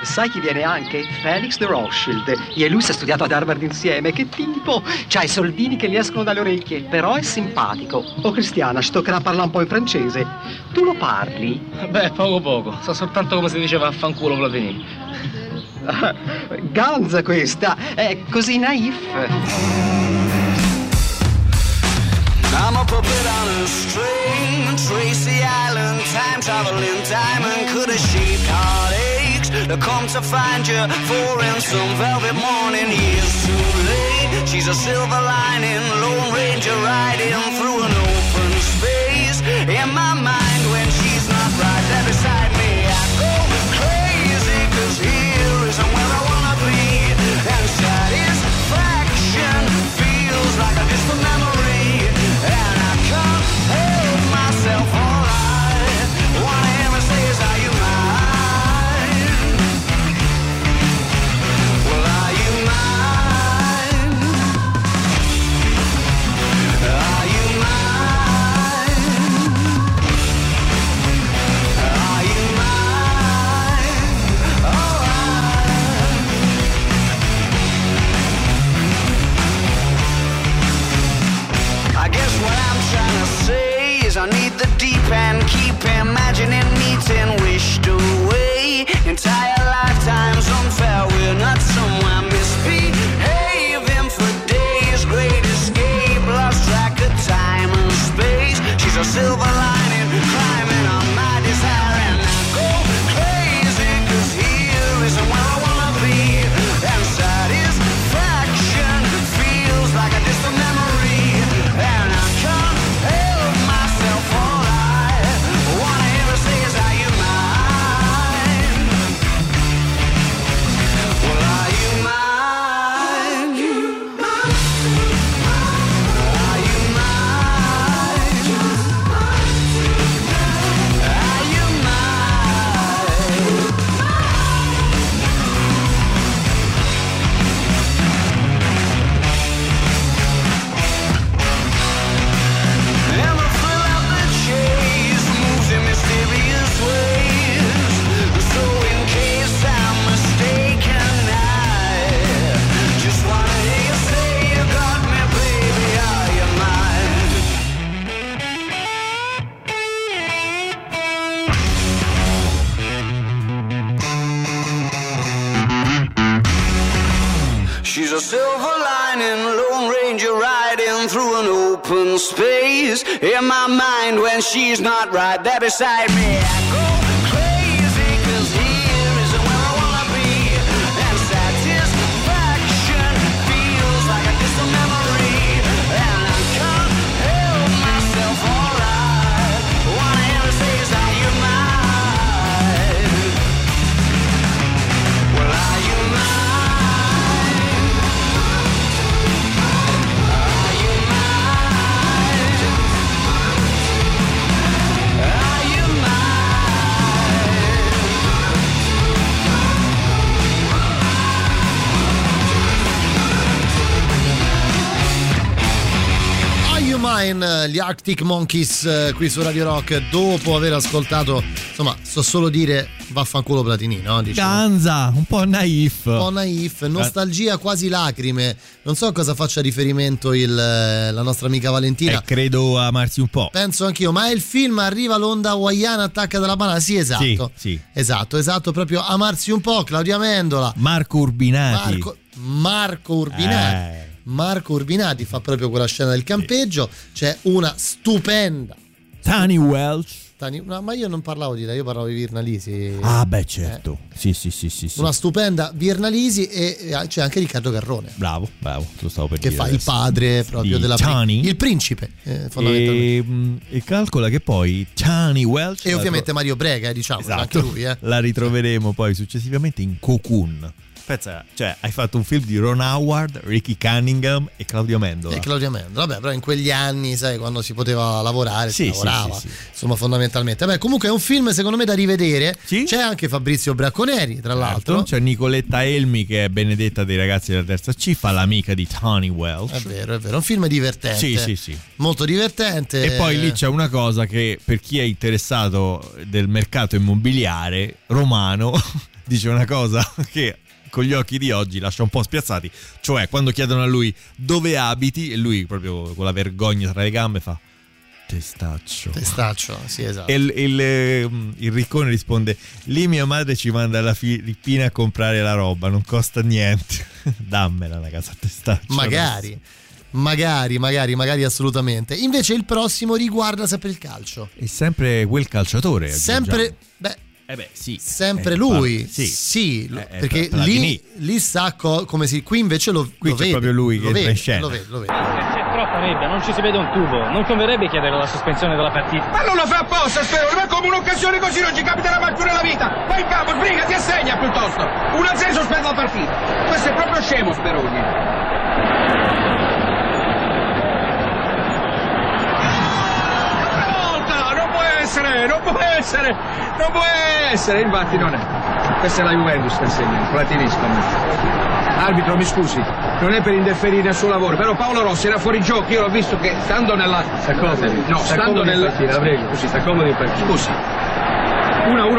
Sai chi viene anche? Felix de Rothschild. Io e lui si è studiato ad Harvard insieme. Che tipo! C'ha i soldini che gli escono dalle orecchie. Però è simpatico. Cristiana, ci toccherà parlare un po' in francese. Tu lo parli? Beh, poco. So soltanto come si diceva affanculo Platini. Ganza questa. È così naif. I'm a puppet on a string, Tracy Island, time traveling diamond, could have shaped heartache. I come to find you for in some velvet morning. Here's too late. She's a silver lining, Lone Ranger riding through an open space. In my mind, when she's not right there beside me, I go crazy, 'cause here isn't where I wanna be. And satisfaction feels like a distant memory, and I can't help myself. All I wanna ever say is, are you mine? I need the deep end, keep imagining meeting, wished away, entire lifetimes unfair, we're not someone misbehaving for days, great escape, lost track of time and space, she's a silver lining, climbing on my desire, and I go crazy, 'cause here isn't where I wanna be, and satisfaction feels like a distant memory, and I can't help myself. All I wanna ever say is, are you mine? silver lining, Lone Ranger riding through an open space. In my mind when she's not right there beside me, I go crazy, 'cause here is where I wanna be. And satisfaction feels like a distant memory. And I can't help myself, alright. What I ever say is, are you mine? Well, are you mine? Gli Arctic Monkeys qui su Radio Rock, dopo aver ascoltato, insomma, so solo dire vaffanculo Platini, no? Diciamo. Ganza, un po' naif, nostalgia, quasi lacrime. Non so a cosa faccia riferimento la nostra amica Valentina. Credo amarsi un po'. Penso anch'io, ma è il film Arriva l'onda hawaiana, attacca dalla banana. Sì, esatto. Sì. Esatto, proprio amarsi un po', Claudio Amendola. Marco Urbinati. Marco Urbinati fa proprio quella scena del campeggio. C'è una stupenda Tani Welch. No, ma io non parlavo di lei, io parlavo di Virna Lisi. Ah, beh, certo. Sì. Una stupenda Virna Lisi e c'è anche Riccardo Carrone. Bravo, lo stavo per dire. Che fa il padre proprio della Tani. Il principe, fondamentalmente. E calcola che poi Tani Welch e ovviamente Mario Brega, diciamo, esatto, anche lui, La ritroveremo poi successivamente in Cocoon. Pensa, cioè, hai fatto un film di Ron Howard, Ricky Cunningham e Claudio Amendola, vabbè, però in quegli anni, sai, quando si poteva lavorare, si lavorava. Insomma, fondamentalmente. Beh, comunque è un film, secondo me, da rivedere. Sì? C'è anche Fabrizio Bracconeri, tra l'altro. C'è Nicoletta Elmi, che è Benedetta dei ragazzi della terza C, fa l'amica di Tony Welch. È vero, un film divertente. Sì. Molto divertente. E poi lì c'è una cosa che, per chi è interessato del mercato immobiliare romano, dice una cosa che con gli occhi di oggi lascia un po' spiazzati, cioè quando chiedono a lui dove abiti e lui proprio con la vergogna tra le gambe fa Testaccio, sì, esatto. E il riccone risponde: lì mia madre ci manda alla Filippina a comprare la roba, non costa niente. Dammela una casa a Testaccio. Magari, assolutamente. Invece il prossimo riguarda sempre il calcio. E sempre quel calciatore. Sempre, sempre lui. Perché lì sa come si. Qui invece lo c'è vede, proprio lui che è in scena. Lo vede. C'è troppa nebbia, non ci si vede un tubo. Non converrebbe chiedere la sospensione della partita. Ma non lo fa apposta, spero. Ma come un'occasione così non ci capita la macchina nella vita. Vai in campo, sbrigati, assegna piuttosto. 1-0 sospende la partita. Questo è proprio scemo, Speroni. Non può essere, infatti non è. Questa è la Juventus che segna, Platini. Arbitro, mi scusi, non è per interferire al suo lavoro, però Paolo Rossi era fuori gioco, io l'ho visto che stando nella... Scusi, 1-1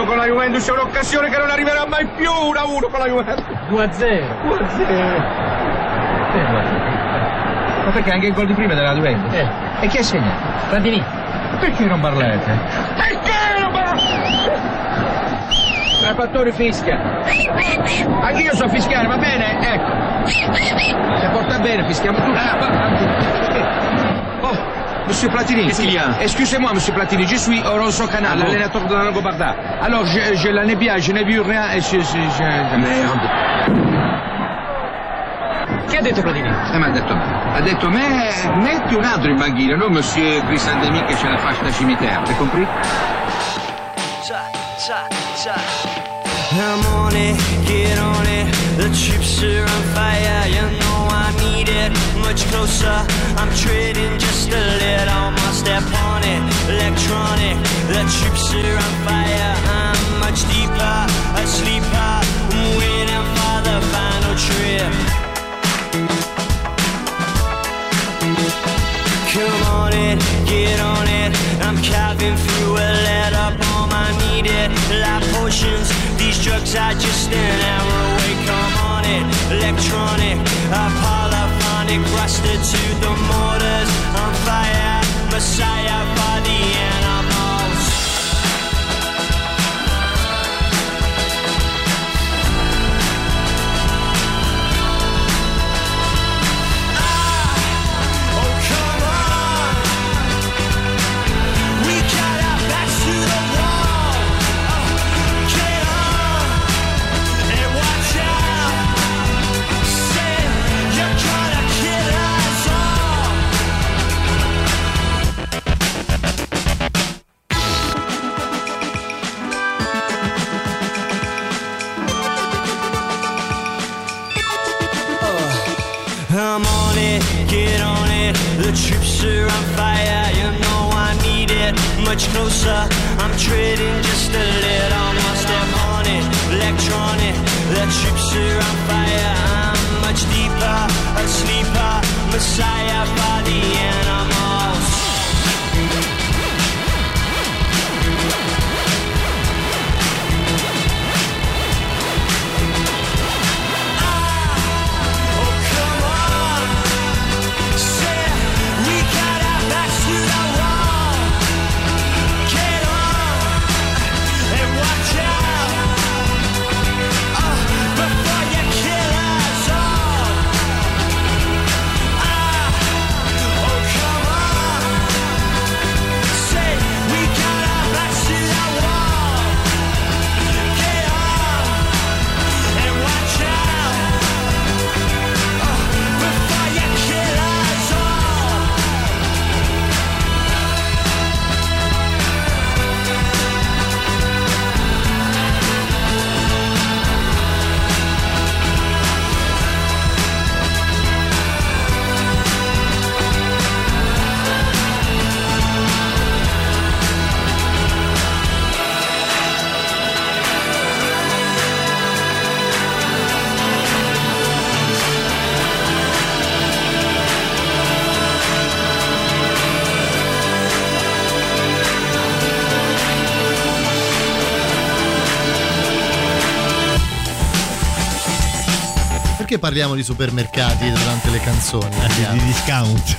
con la Juventus, è un'occasione che non arriverà mai più, 1-1 con la Juventus. 2-0. Ma perché anche il gol di prima della Juventus? E chi ha segnato? Platini. Perché non parlate? Trapattore fischia. Anche io so fischiare, va bene? Ecco. Se porta bene, fischiamo tutti. Monsieur Platini. Qu'est-ce qu'il y a? Excusez-moi, monsieur Platini, je suis Oronzo Canale, l'allénateur de la Langobarda. Alors, je l'annais bien, je n'ai vu rien et je... Merde. Che ha detto Platini? Ma ha detto me, metti un altro in banchina, non monsieur Crisandemi che ce la fa sta cimitero, hai compreso? I'm on it, get on it, the chips are on fire, you know I need it, much closer, I'm trading just a little, must step on it, electronic, the chips are on fire, I'm much deeper, a sleeper, I'm waiting for the final trip. Come on in, get on it, I'm calving through a lead up on my needed life potions, these drugs are just an hour away. Come on in, electronic, a polyphonic, rusted to the mortars, on fire, messiah by the animals. Come on it, get on it. The troops are on fire, you know I need it. Much closer, I'm treading just a little more. Step on it, electronic. The troops are on fire, I'm much deeper. A sleeper, messiah by the animals. Perché parliamo di supermercati durante le canzoni? Di discount.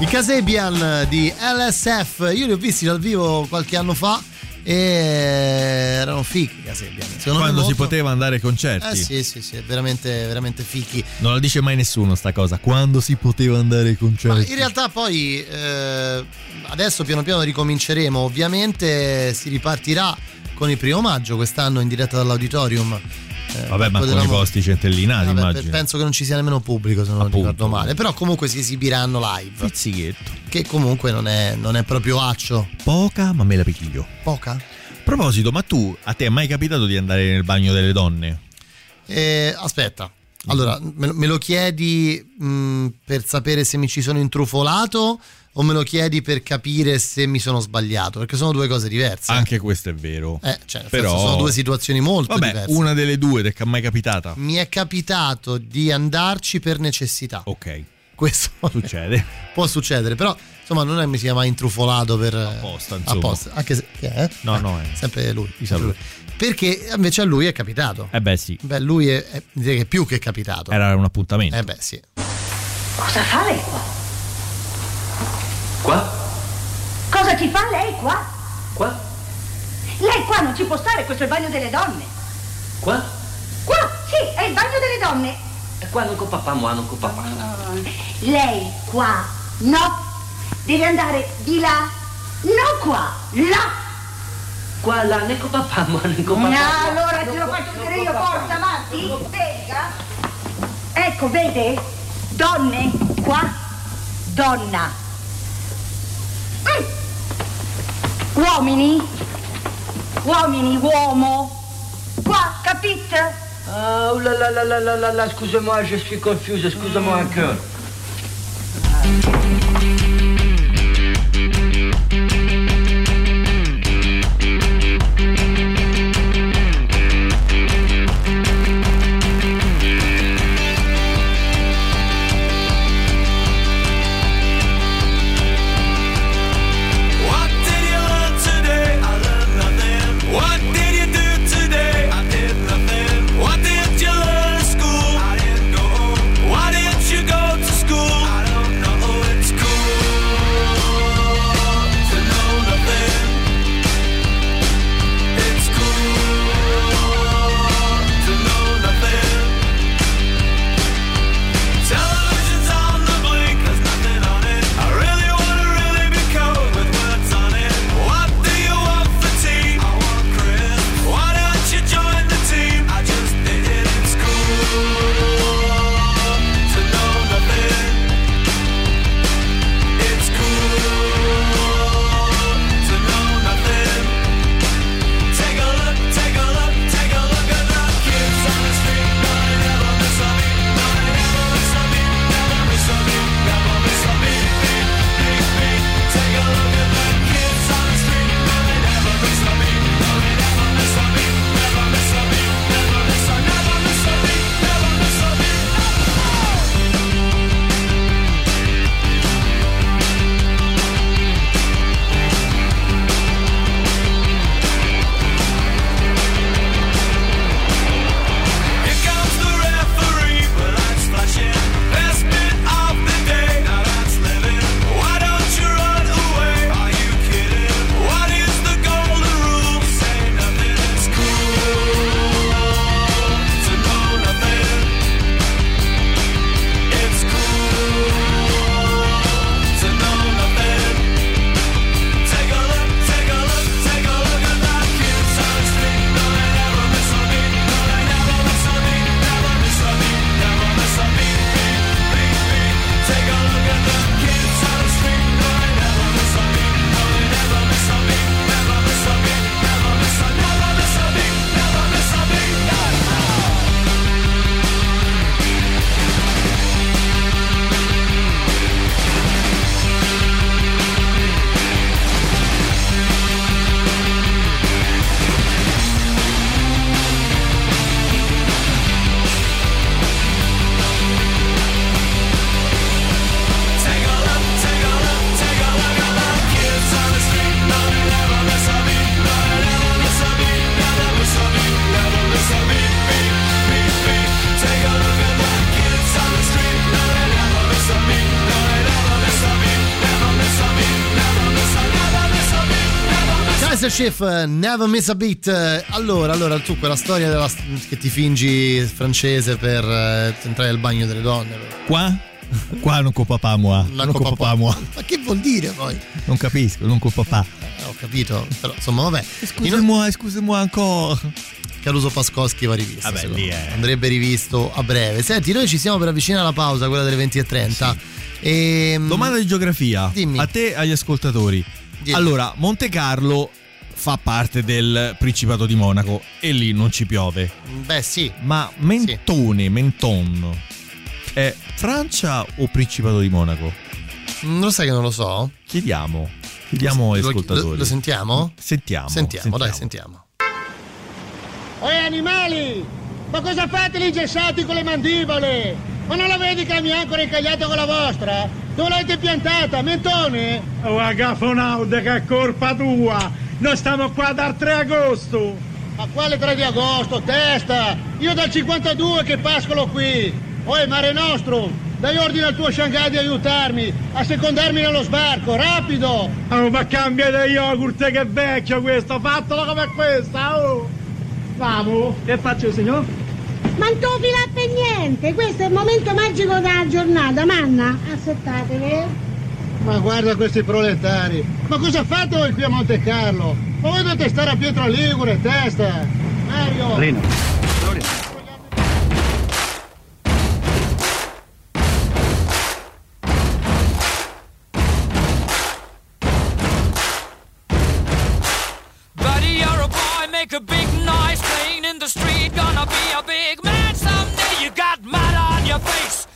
I Kasabian di LSF, io li ho visti dal vivo qualche anno fa e erano fichi. Kasabian, quando si poteva andare ai concerti. Sì, veramente, veramente fichi. Non la dice mai nessuno sta cosa, quando si poteva andare ai concerti. Ma in realtà poi adesso piano piano ricominceremo, ovviamente si ripartirà con il 1° maggio quest'anno in diretta dall'auditorium. Vabbè, ma con i costi centellinati, immagino. Penso che non ci sia nemmeno pubblico, se non ricordo male. Però comunque si esibiranno live. Pizzighetto. Che comunque non è proprio accio. Poca, ma me la piglio. Poca? A proposito, ma a te è mai capitato di andare nel bagno delle donne? Aspetta. Allora, me lo chiedi per sapere se mi ci sono intrufolato o me lo chiedi per capire se mi sono sbagliato? Perché sono due cose diverse. Anche questo è vero. Cioè, però sono due situazioni molto diverse. Una delle due ti è mai capitata? Mi è capitato di andarci per necessità. Ok. Questo succede. Può succedere, però insomma non è che mi sia mai intrufolato per apposta, insomma. Apposta, anche se sempre lui. Sempre lui. Perché invece a lui è capitato. Sì. Lui è direi che più che è capitato. Era un appuntamento. Sì. Cosa fa lei qua? Qua? Cosa ci fa lei qua? Qua? Lei qua non ci può stare, questo è il bagno delle donne. Qua? Qua, sì, è il bagno delle donne. E qua non con papà, ma non con papà. No. Lei qua, no. Deve andare di là, non qua, là. Qua, là, né con papà, ma non con papà. No, allora te lo faccio dire io, porta avanti, venga. Ecco, vede? Donne, qua, donna. Uomini, uomo. Qua, capite? Oh la, scusa-moi, je suis confuse, scusa-moi ancora. Chef, Never Miss a Beat. Allora, tu quella storia che ti fingi francese per entrare al bagno delle donne. Qua non con papà mua. Ma che vuol dire poi? Non capisco, non con papà. Ho capito, però insomma vabbè. Scusi mua ancora. Caruso Pascoschi va rivisto. Vabbè, lì è. Andrebbe rivisto a breve. Senti, noi ci siamo per avvicinare alla pausa, quella delle 20:30. Sì. Domanda di geografia. Dimmi. A te e agli ascoltatori. Dietro. Allora, Monte Carlo fa parte del Principato di Monaco e lì non ci piove. Beh, sì. Ma Mentone, sì. Menton, è Francia o Principato di Monaco? Lo sai che non lo so? Chiediamo agli ascoltatori. Lo sentiamo? Sentiamo. Animali! Ma cosa fate lì gessati con le mandibole? Ma non la vedi che la mia ancora è incagliata con la vostra? Dove l'avete piantata, Mentone? Oh, Agafonaude, che è colpa tua! Noi stiamo qua dal 3 agosto! Ma quale 3 di agosto, testa? Io dal 52 che pascolo qui! Oh, Mare Nostrum, dai ordine al tuo Shanghai di aiutarmi, a secondarmi nello sbarco, rapido! Oh, ma cambia di yogurt che è vecchio questo, fatelo come questa, oh! Vamo! Che faccio, signor? Ma non fila per niente, questo è il momento magico della giornata, manna, aspettatevi. Ma guarda questi proletari, ma cosa fate voi qui a Monte Carlo? Ma voi dovete stare a Pietro Ligure, testa! Mario! Lino! Buddy, you're a boy, make a big noise, playing in the street, gonna be a big man someday, you got mud on your face,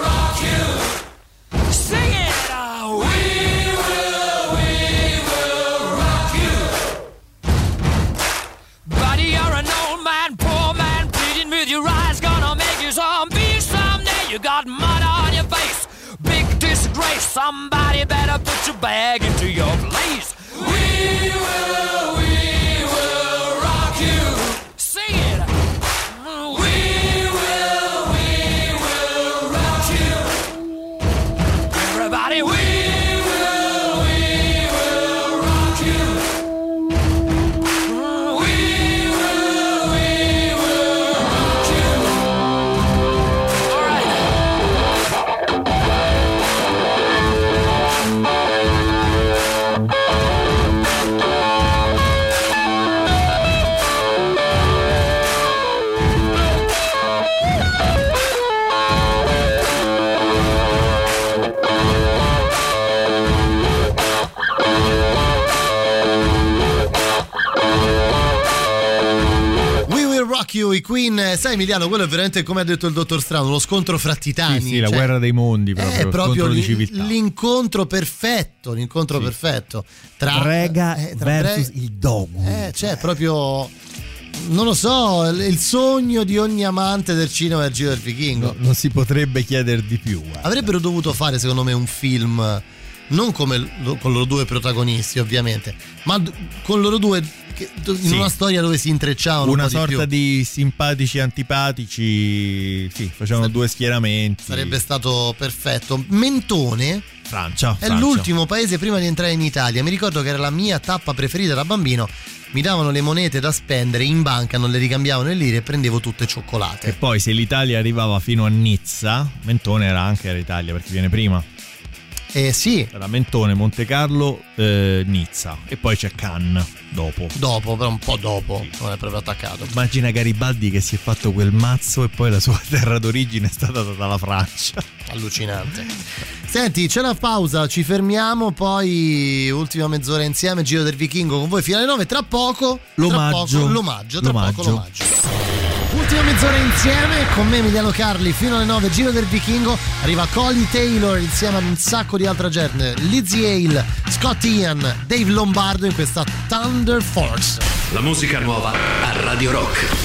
rock you. Sing it out. We will rock you. Buddy, you're an old man, poor man, pleading with your eyes, gonna make you zombie someday. You got mud on your face, big disgrace. Somebody better put your bag into your place. We will rock you. Sing it. We will rock you. Everybody, we will rock you. We will rock you. All right. I Queen, sai Emiliano, quello è veramente, come ha detto il dottor Strano, lo scontro fra titani. Sì, la guerra dei mondi, proprio di civiltà. L'incontro perfetto perfetto tra Brega versus il Dogu. Proprio, non lo so, il sogno di ogni amante del cinema del Giro del Vichingo. Non si potrebbe chiedere di più. Guarda. Avrebbero dovuto fare, secondo me, un film non con loro due protagonisti, ovviamente, ma con loro due in una storia dove si intrecciavano una sorta di simpatici antipatici, facevano due schieramenti. Sarebbe stato perfetto. Mentone, Francia. L'ultimo paese prima di entrare in Italia. Mi ricordo che era la mia tappa preferita da bambino. Mi davano le monete da spendere in banca, non le ricambiavano in lire e prendevo tutte cioccolate. E poi se l'Italia arrivava fino a Nizza, Mentone era anche l'Italia perché viene prima. Sì. Era Mentone, Monte Carlo, Nizza e poi c'è Cannes dopo, però un po' dopo, non è proprio attaccato. Immagina Garibaldi che si è fatto quel mazzo e poi la sua terra d'origine è stata dalla Francia. Allucinante. Senti, c'è la pausa, ci fermiamo, poi ultima mezz'ora insieme, Giro del Vichingo con voi fino alle 9, tra poco l'omaggio. Ultima mezz'ora insieme con me Emiliano Carli fino alle 9, Giro del Vichingo, arriva Colin Taylor insieme ad un sacco di altra gente, Lizzie Hale, Scott Ian, Dave Lombardo in questa Thunder Force. La musica nuova a Radio Rock.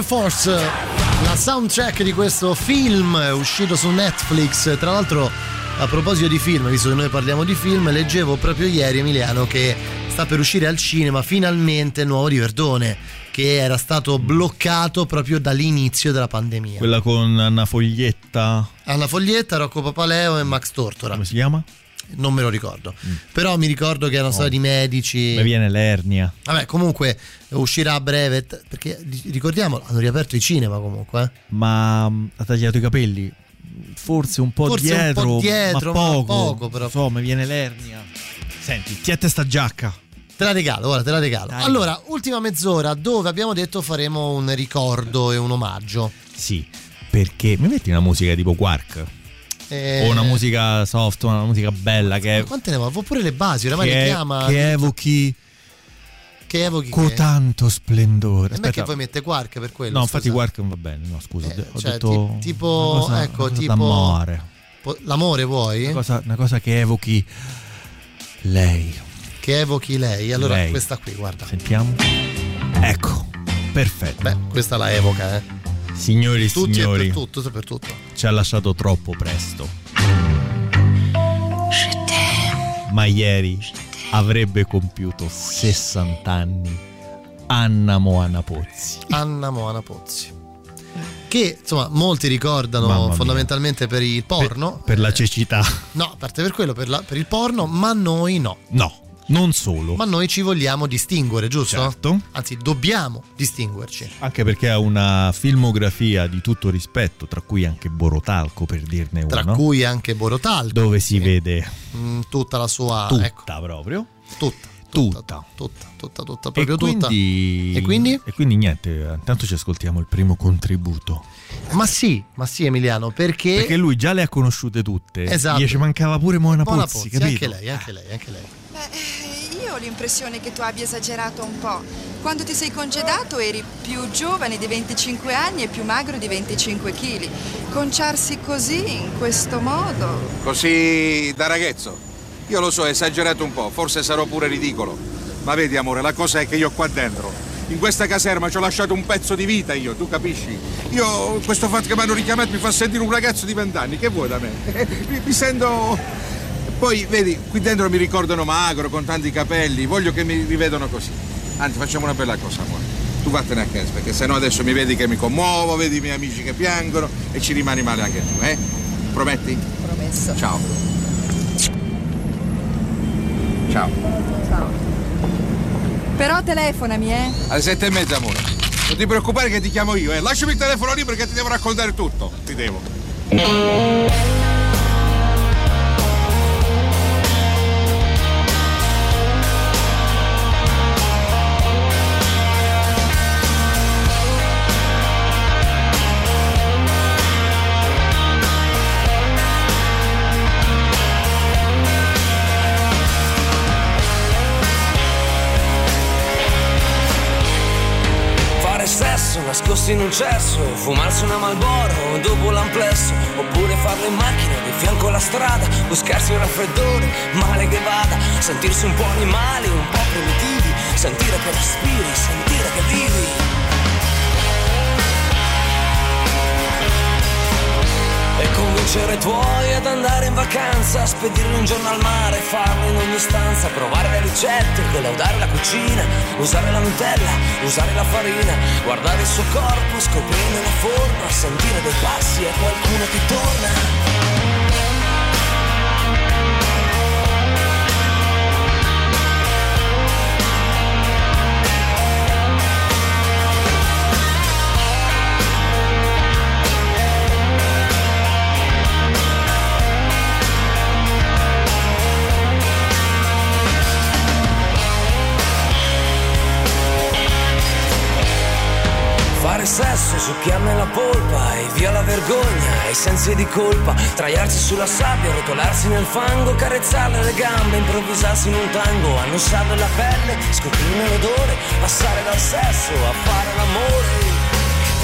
Force, la soundtrack di questo film uscito su Netflix. Tra l'altro, a proposito di film, visto che noi parliamo di film, leggevo proprio ieri, Emiliano, che sta per uscire al cinema finalmente il nuovo di Verdone, che era stato bloccato proprio dall'inizio della pandemia. Quella con Anna Foglietta, Rocco Papaleo e Max Tortora. Come si chiama? Non me lo ricordo, però mi ricordo che era una storia di medici. Mi viene l'ernia. Vabbè, comunque uscirà a breve, perché ricordiamo, hanno riaperto i cinema comunque. Ma ha tagliato i capelli, forse un po' dietro, ma poco però. Mi viene l'ernia. Senti, ti è testa giacca. Te la regalo. Dai. Allora, ultima mezz'ora dove abbiamo detto faremo un ricordo e un omaggio. Sì, perché mi metti una musica tipo Quark? O una musica soft, una musica bella che... Quante ne avevo? Pure le basi, oramai le chiama... Che evochi con tanto splendore. Non è che poi mette Quark per quello. No, infatti Quark non va bene, no scusa, ho detto... Tipo, cosa, ecco, tipo... D'amore. L'amore vuoi? Una cosa che evochi lei. Allora lei. Questa qui, guarda. Sentiamo. Ecco, perfetto. Beh, questa la evoca, Signori e signori, per tutto. Ci ha lasciato troppo presto. Ma ieri avrebbe compiuto 60 anni Anna Moana Pozzi. che insomma molti ricordano fondamentalmente per il porno, per la cecità, no, a parte per quello, per il porno, ma noi no. Non solo. Ma noi ci vogliamo distinguere, giusto? Certo. Anzi, dobbiamo distinguerci. Anche perché ha una filmografia di tutto rispetto, tra cui anche Borotalco, per dirne uno. Tra cui anche Borotalco. Dove si vede tutta la sua... Tutta, ecco, proprio. Tutta, proprio e quindi, tutta. E quindi niente, intanto ci ascoltiamo il primo contributo. Ma sì Emiliano, perché lui già le ha conosciute tutte. Esatto. Gli ci mancava pure Mona Pozzi, capito? Anche lei. Io ho l'impressione che tu abbia esagerato un po'. Quando ti sei congedato eri più giovane di 25 anni e più magro di 25 kg. Conciarsi così, in questo modo... Così da ragazzo? Io lo so, ho esagerato un po', forse sarò pure ridicolo. Ma vedi amore, la cosa è che io qua dentro, in questa caserma, ci ho lasciato un pezzo di vita io, tu capisci? Io, questo fatto che mi hanno richiamato mi fa sentire un ragazzo di 20 anni, che vuoi da me? Mi sento... Poi, vedi, qui dentro mi ricordano magro, con tanti capelli, voglio che mi rivedano così. Anzi, facciamo una bella cosa amore. Tu vattene a casa, perché sennò adesso mi vedi che mi commuovo, vedi i miei amici che piangono e ci rimani male anche tu, eh? Prometti? Promesso. Ciao. Ciao. Però telefonami, Alle 7:30, amore. Non ti preoccupare che ti chiamo io, Lasciami il telefono lì perché ti devo raccontare tutto. Ti devo. Nascosti in un cesso, fumarsi una Marlboro dopo l'amplesso, oppure farlo in macchina di fianco alla strada, buscarsi un raffreddore, male che vada, sentirsi un po' animali, un po' primitivi, sentire che respiri, sentire che vivi. E convincere i tuoi ad andare in vacanza, spedirli un giorno al mare, farlo in ogni stanza, provare le ricette, collaudare la cucina, usare la Nutella, usare la farina, guardare il suo corpo, scoprire la forma, sentire dei passi e qualcuno che torna. Sesso, succhiarne la polpa e via la vergogna e i sensi di colpa, traiarsi sulla sabbia, rotolarsi nel fango, carezzarle le gambe, improvvisarsi in un tango, annusarle la pelle, scoprirne l'odore, passare dal sesso a fare l'amore.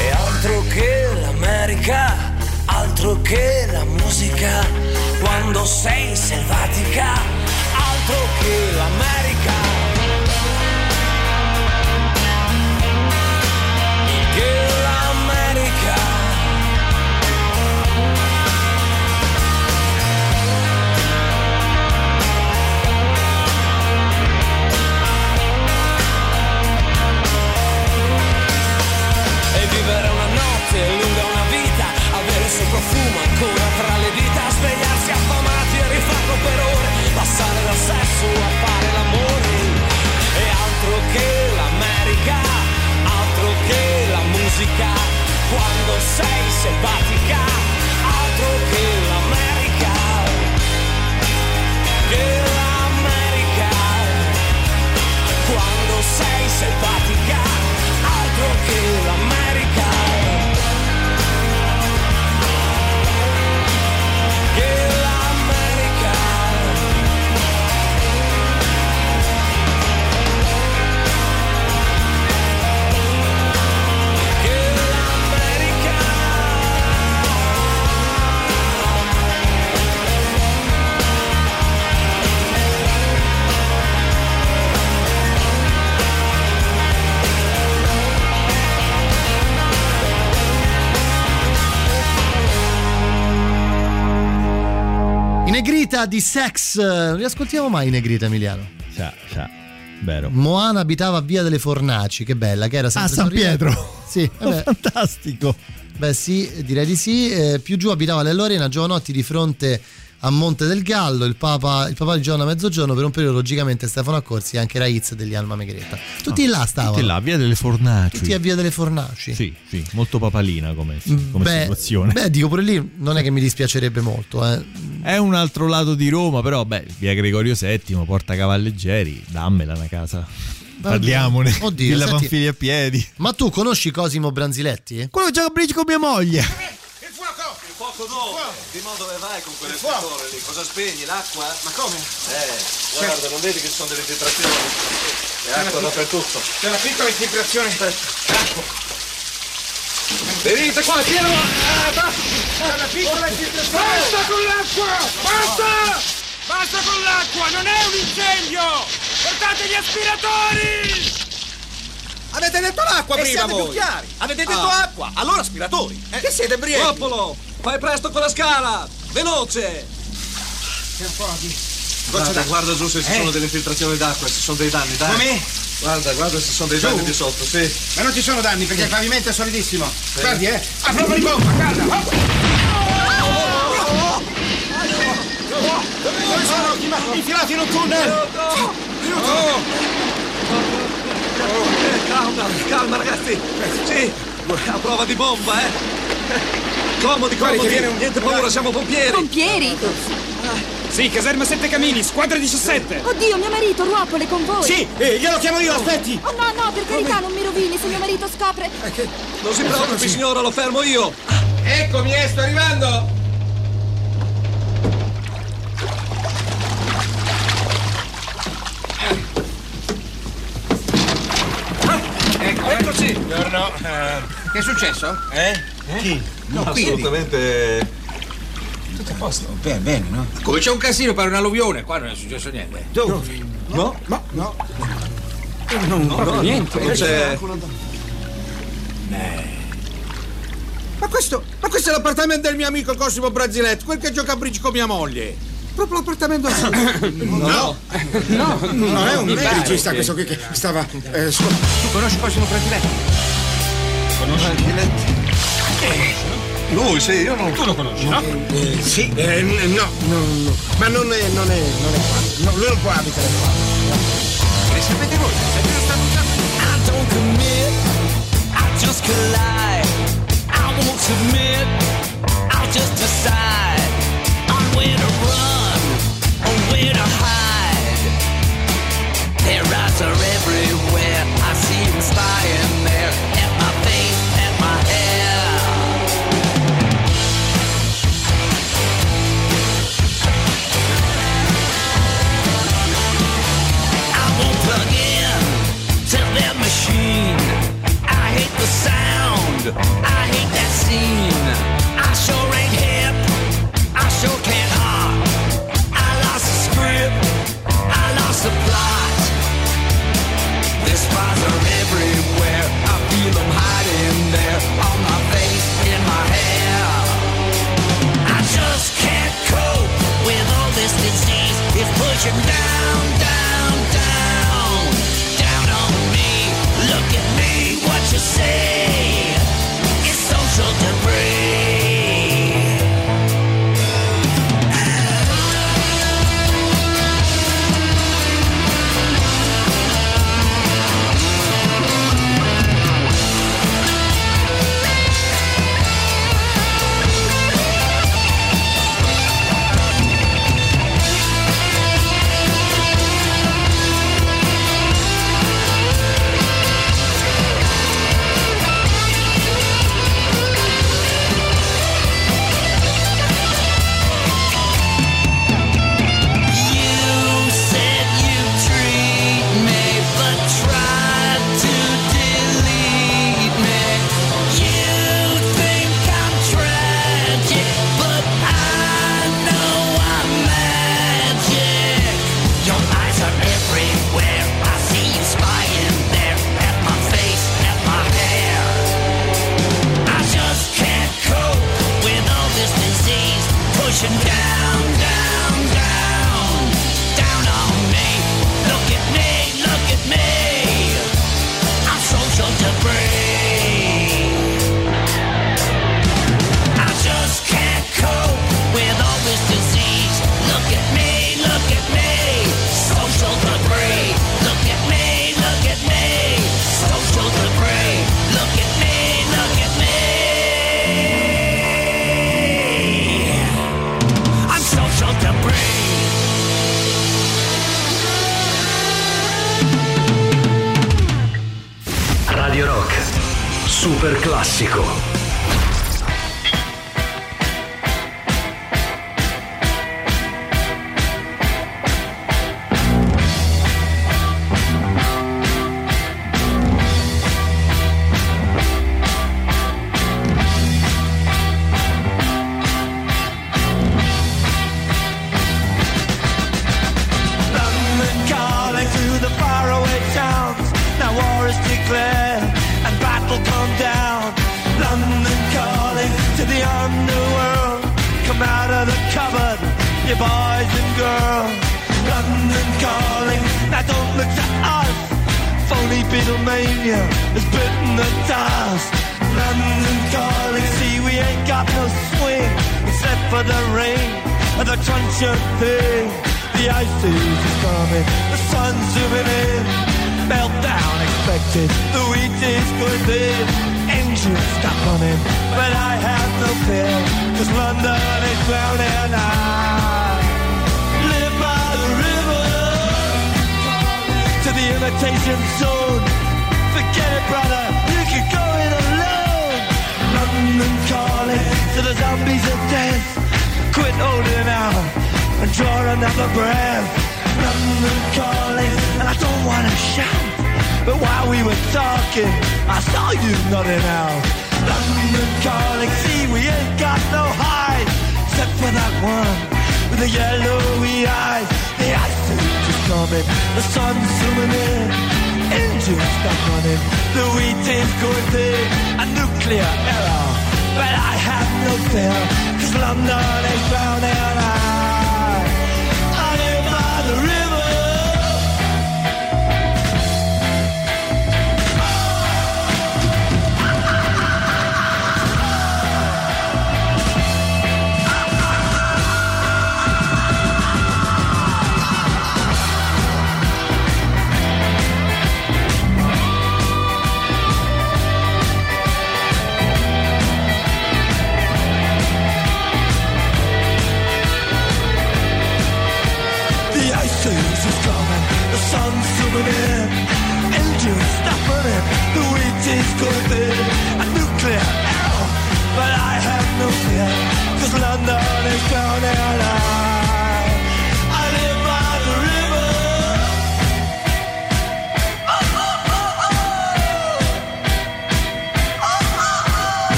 E altro che l'America, altro che la musica, quando sei selvatica, altro che l'America. Vivere una notte lunga una vita, avere il suo profumo ancora tra le dita, svegliarsi affamati e rifarlo per ore, passare dal sesso a fare l'amore. E altro che l'America, altro che la musica, quando sei selvatica, altro che l'America, che l'America, quando sei selvatica, altro che l'America, che l'America. Che l'America. Negrita di Sex, non riascoltiamo mai Negrita, Emiliano. Ciao, vero. Moana abitava a Via delle Fornaci, che bella che era. San Pietro. Sì, vabbè. Fantastico. Beh sì, direi di sì. Più giù abitava nell'Arena Giovanotti di fronte a Monte del Gallo, il papà di Giovanna a mezzogiorno per un periodo logicamente Stefano Accorsi e anche Raiz degli Alma Megretta. Tutti là stavano. Tutti là, via delle Fornaci. Tutti a via delle Fornaci. Sì, sì, molto papalina come situazione. Beh, dico pure lì non è che mi dispiacerebbe molto, eh. È un altro lato di Roma, però beh, via Gregorio VII, Porta Cavalleggeri, dammela una casa. Parliamone. Oddio, Villa Panfili a piedi. Ma tu conosci Cosimo Branziletti? Quello che gioca a bridge con mia moglie. Dove? Di mo' dove vai con quelle scatole lì? Cosa spegni? L'acqua? Ma come? Guarda, c'è... non vedi che ci sono delle filtrazioni? E acqua dappertutto. C'è una piccola infiltrazione. Acqua. Venite qua, tiro! C'è una piccola infiltrazione. Basta con l'acqua! Basta! Basta con l'acqua! Non è un incendio! Portate gli aspiratori! Avete detto l'acqua prima siete voi! Più chiari! Avete detto acqua! Allora aspiratori! Che siete brieti! Popolo! Fai presto con la scala! Veloce! C'è un po' di... Guarda giù se ci sono delle infiltrazioni d'acqua, se ci sono dei danni, dai! Come? Guarda se ci sono dei danni di sotto, sì! Ma non ci sono danni perché il pavimento è solidissimo! Sì. Guardi, a prova di bomba, guarda! Dove sono? Infilati in un tunnel! Calma ragazzi! Sì! A prova di bomba, Comodi, niente paura, siamo pompieri. Pompieri? Sì, caserma 7 Camini, squadra 17. Oddio, mio marito, Ruopole con voi. Sì, glielo chiamo io, aspetti. Oh no, per carità, non mi rovini, se mio marito scopre. Non si preoccupi, signora, lo fermo io. Eccomi, sto arrivando. Eccoci. Buongiorno. Che è successo? Chi? No, assolutamente. Tutto a posto, bene, no? Come c'è un casino per un alluvione, qua non è successo niente. No, niente. Non c'è. Ma questo è l'appartamento del mio amico Cosimo Branziletti, quel che gioca a bridge con mia moglie. Proprio l'appartamento No, non è un regista questo qui che stava. Tu conosci Cosimo Branziletti? Conosci Branziletti? Lui sì, io non. Tu lo conosci, no? Sì, no. Ma non è qua. No, lui non può abitare qua. E sapete voi, sapete stato I don't commit, I just collide. I won't submit, I'll just decide on where to run, on where to hide. Their eyes are everywhere, I see them spying there, at my face, at my head. That machine, I hate the sound, I hate that scene. I sure ain't hip, I sure can't hop, I lost the script. Super classico.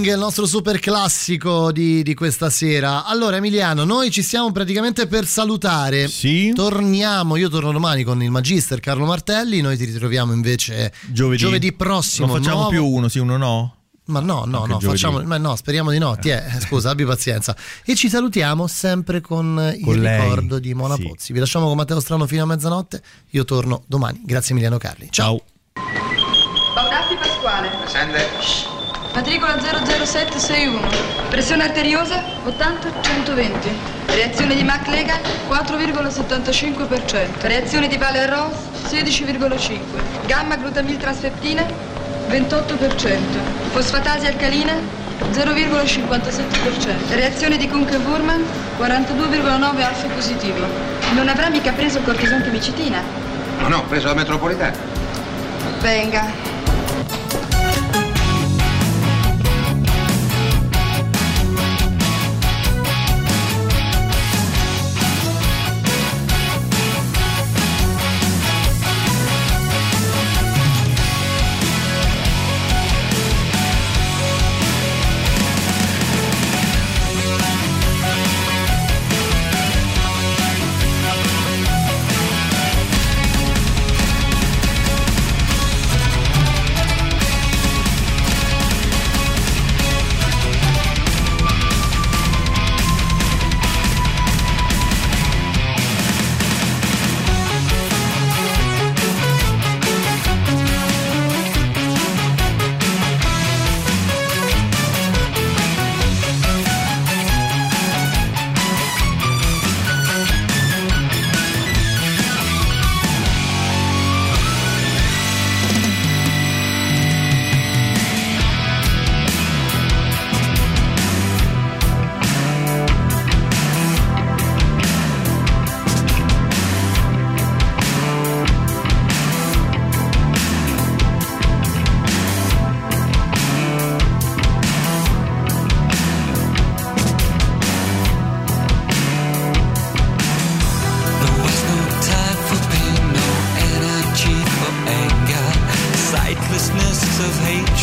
Il nostro super classico di questa sera. Allora Emiliano, noi ci stiamo praticamente per salutare. Sì. Torniamo, io torno domani con il Magister Carlo Martelli, noi ti ritroviamo invece giovedì prossimo. Non facciamo più uno, sì, uno no? Ma no, facciamo, ma no, speriamo di no. Scusa, abbi pazienza. E ci salutiamo sempre con il lei. Ricordo di Mona, sì. Pozzi. Vi lasciamo con Matteo Strano fino a mezzanotte. Io torno domani. Grazie Emiliano Carli. Ciao. Baudazzi Pasquale. Presente. Matricola 00761. Pressione arteriosa 80-120. Reazione di Mac Legan 4,75%. Reazione di Valer Rose 16,5%. Gamma glutamiltrasfeptina 28%. Fosfatasi alcalina 0,57%. Reazione di Kunkel-Wurman 42,9 alfa positivo. Non avrà mica preso cortison chemicitina? No, ho preso la metropolitana. Venga.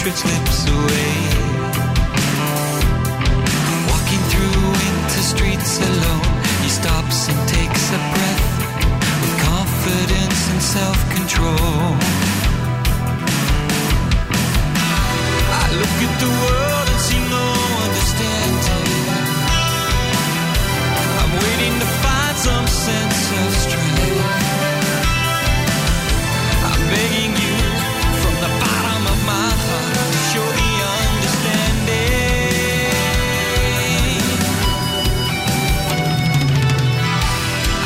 hatred slips away. Walking through winter streets alone, he stops and takes a breath with confidence and self-control. I look at the world and see no understanding. I'm waiting to find some sense of strength. I'm begging you from the bottom of my heart to show the understanding.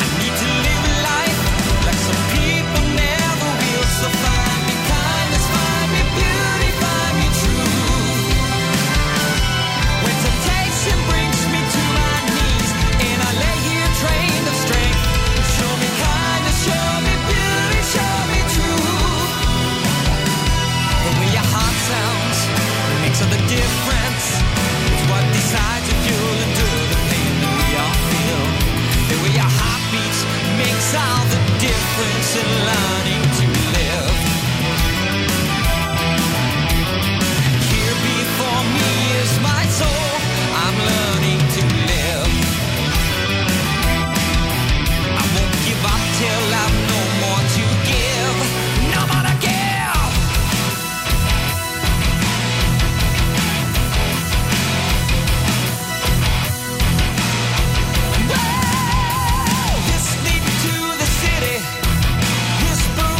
I need to live life like some people never will. So find me kindness, find me beauty, find me truth. When temptation brings me to my knees and I lay here trained of strength, show me kindness, show me beauty, show me. So the difference is what decides if you'll endure the pain that we all feel. The way our heartbeats makes all the difference in learning to live. Here before me is my soul, I'm learning to live. I won't give up till I've no more to give. No more to give. This leads to the city, his spoon.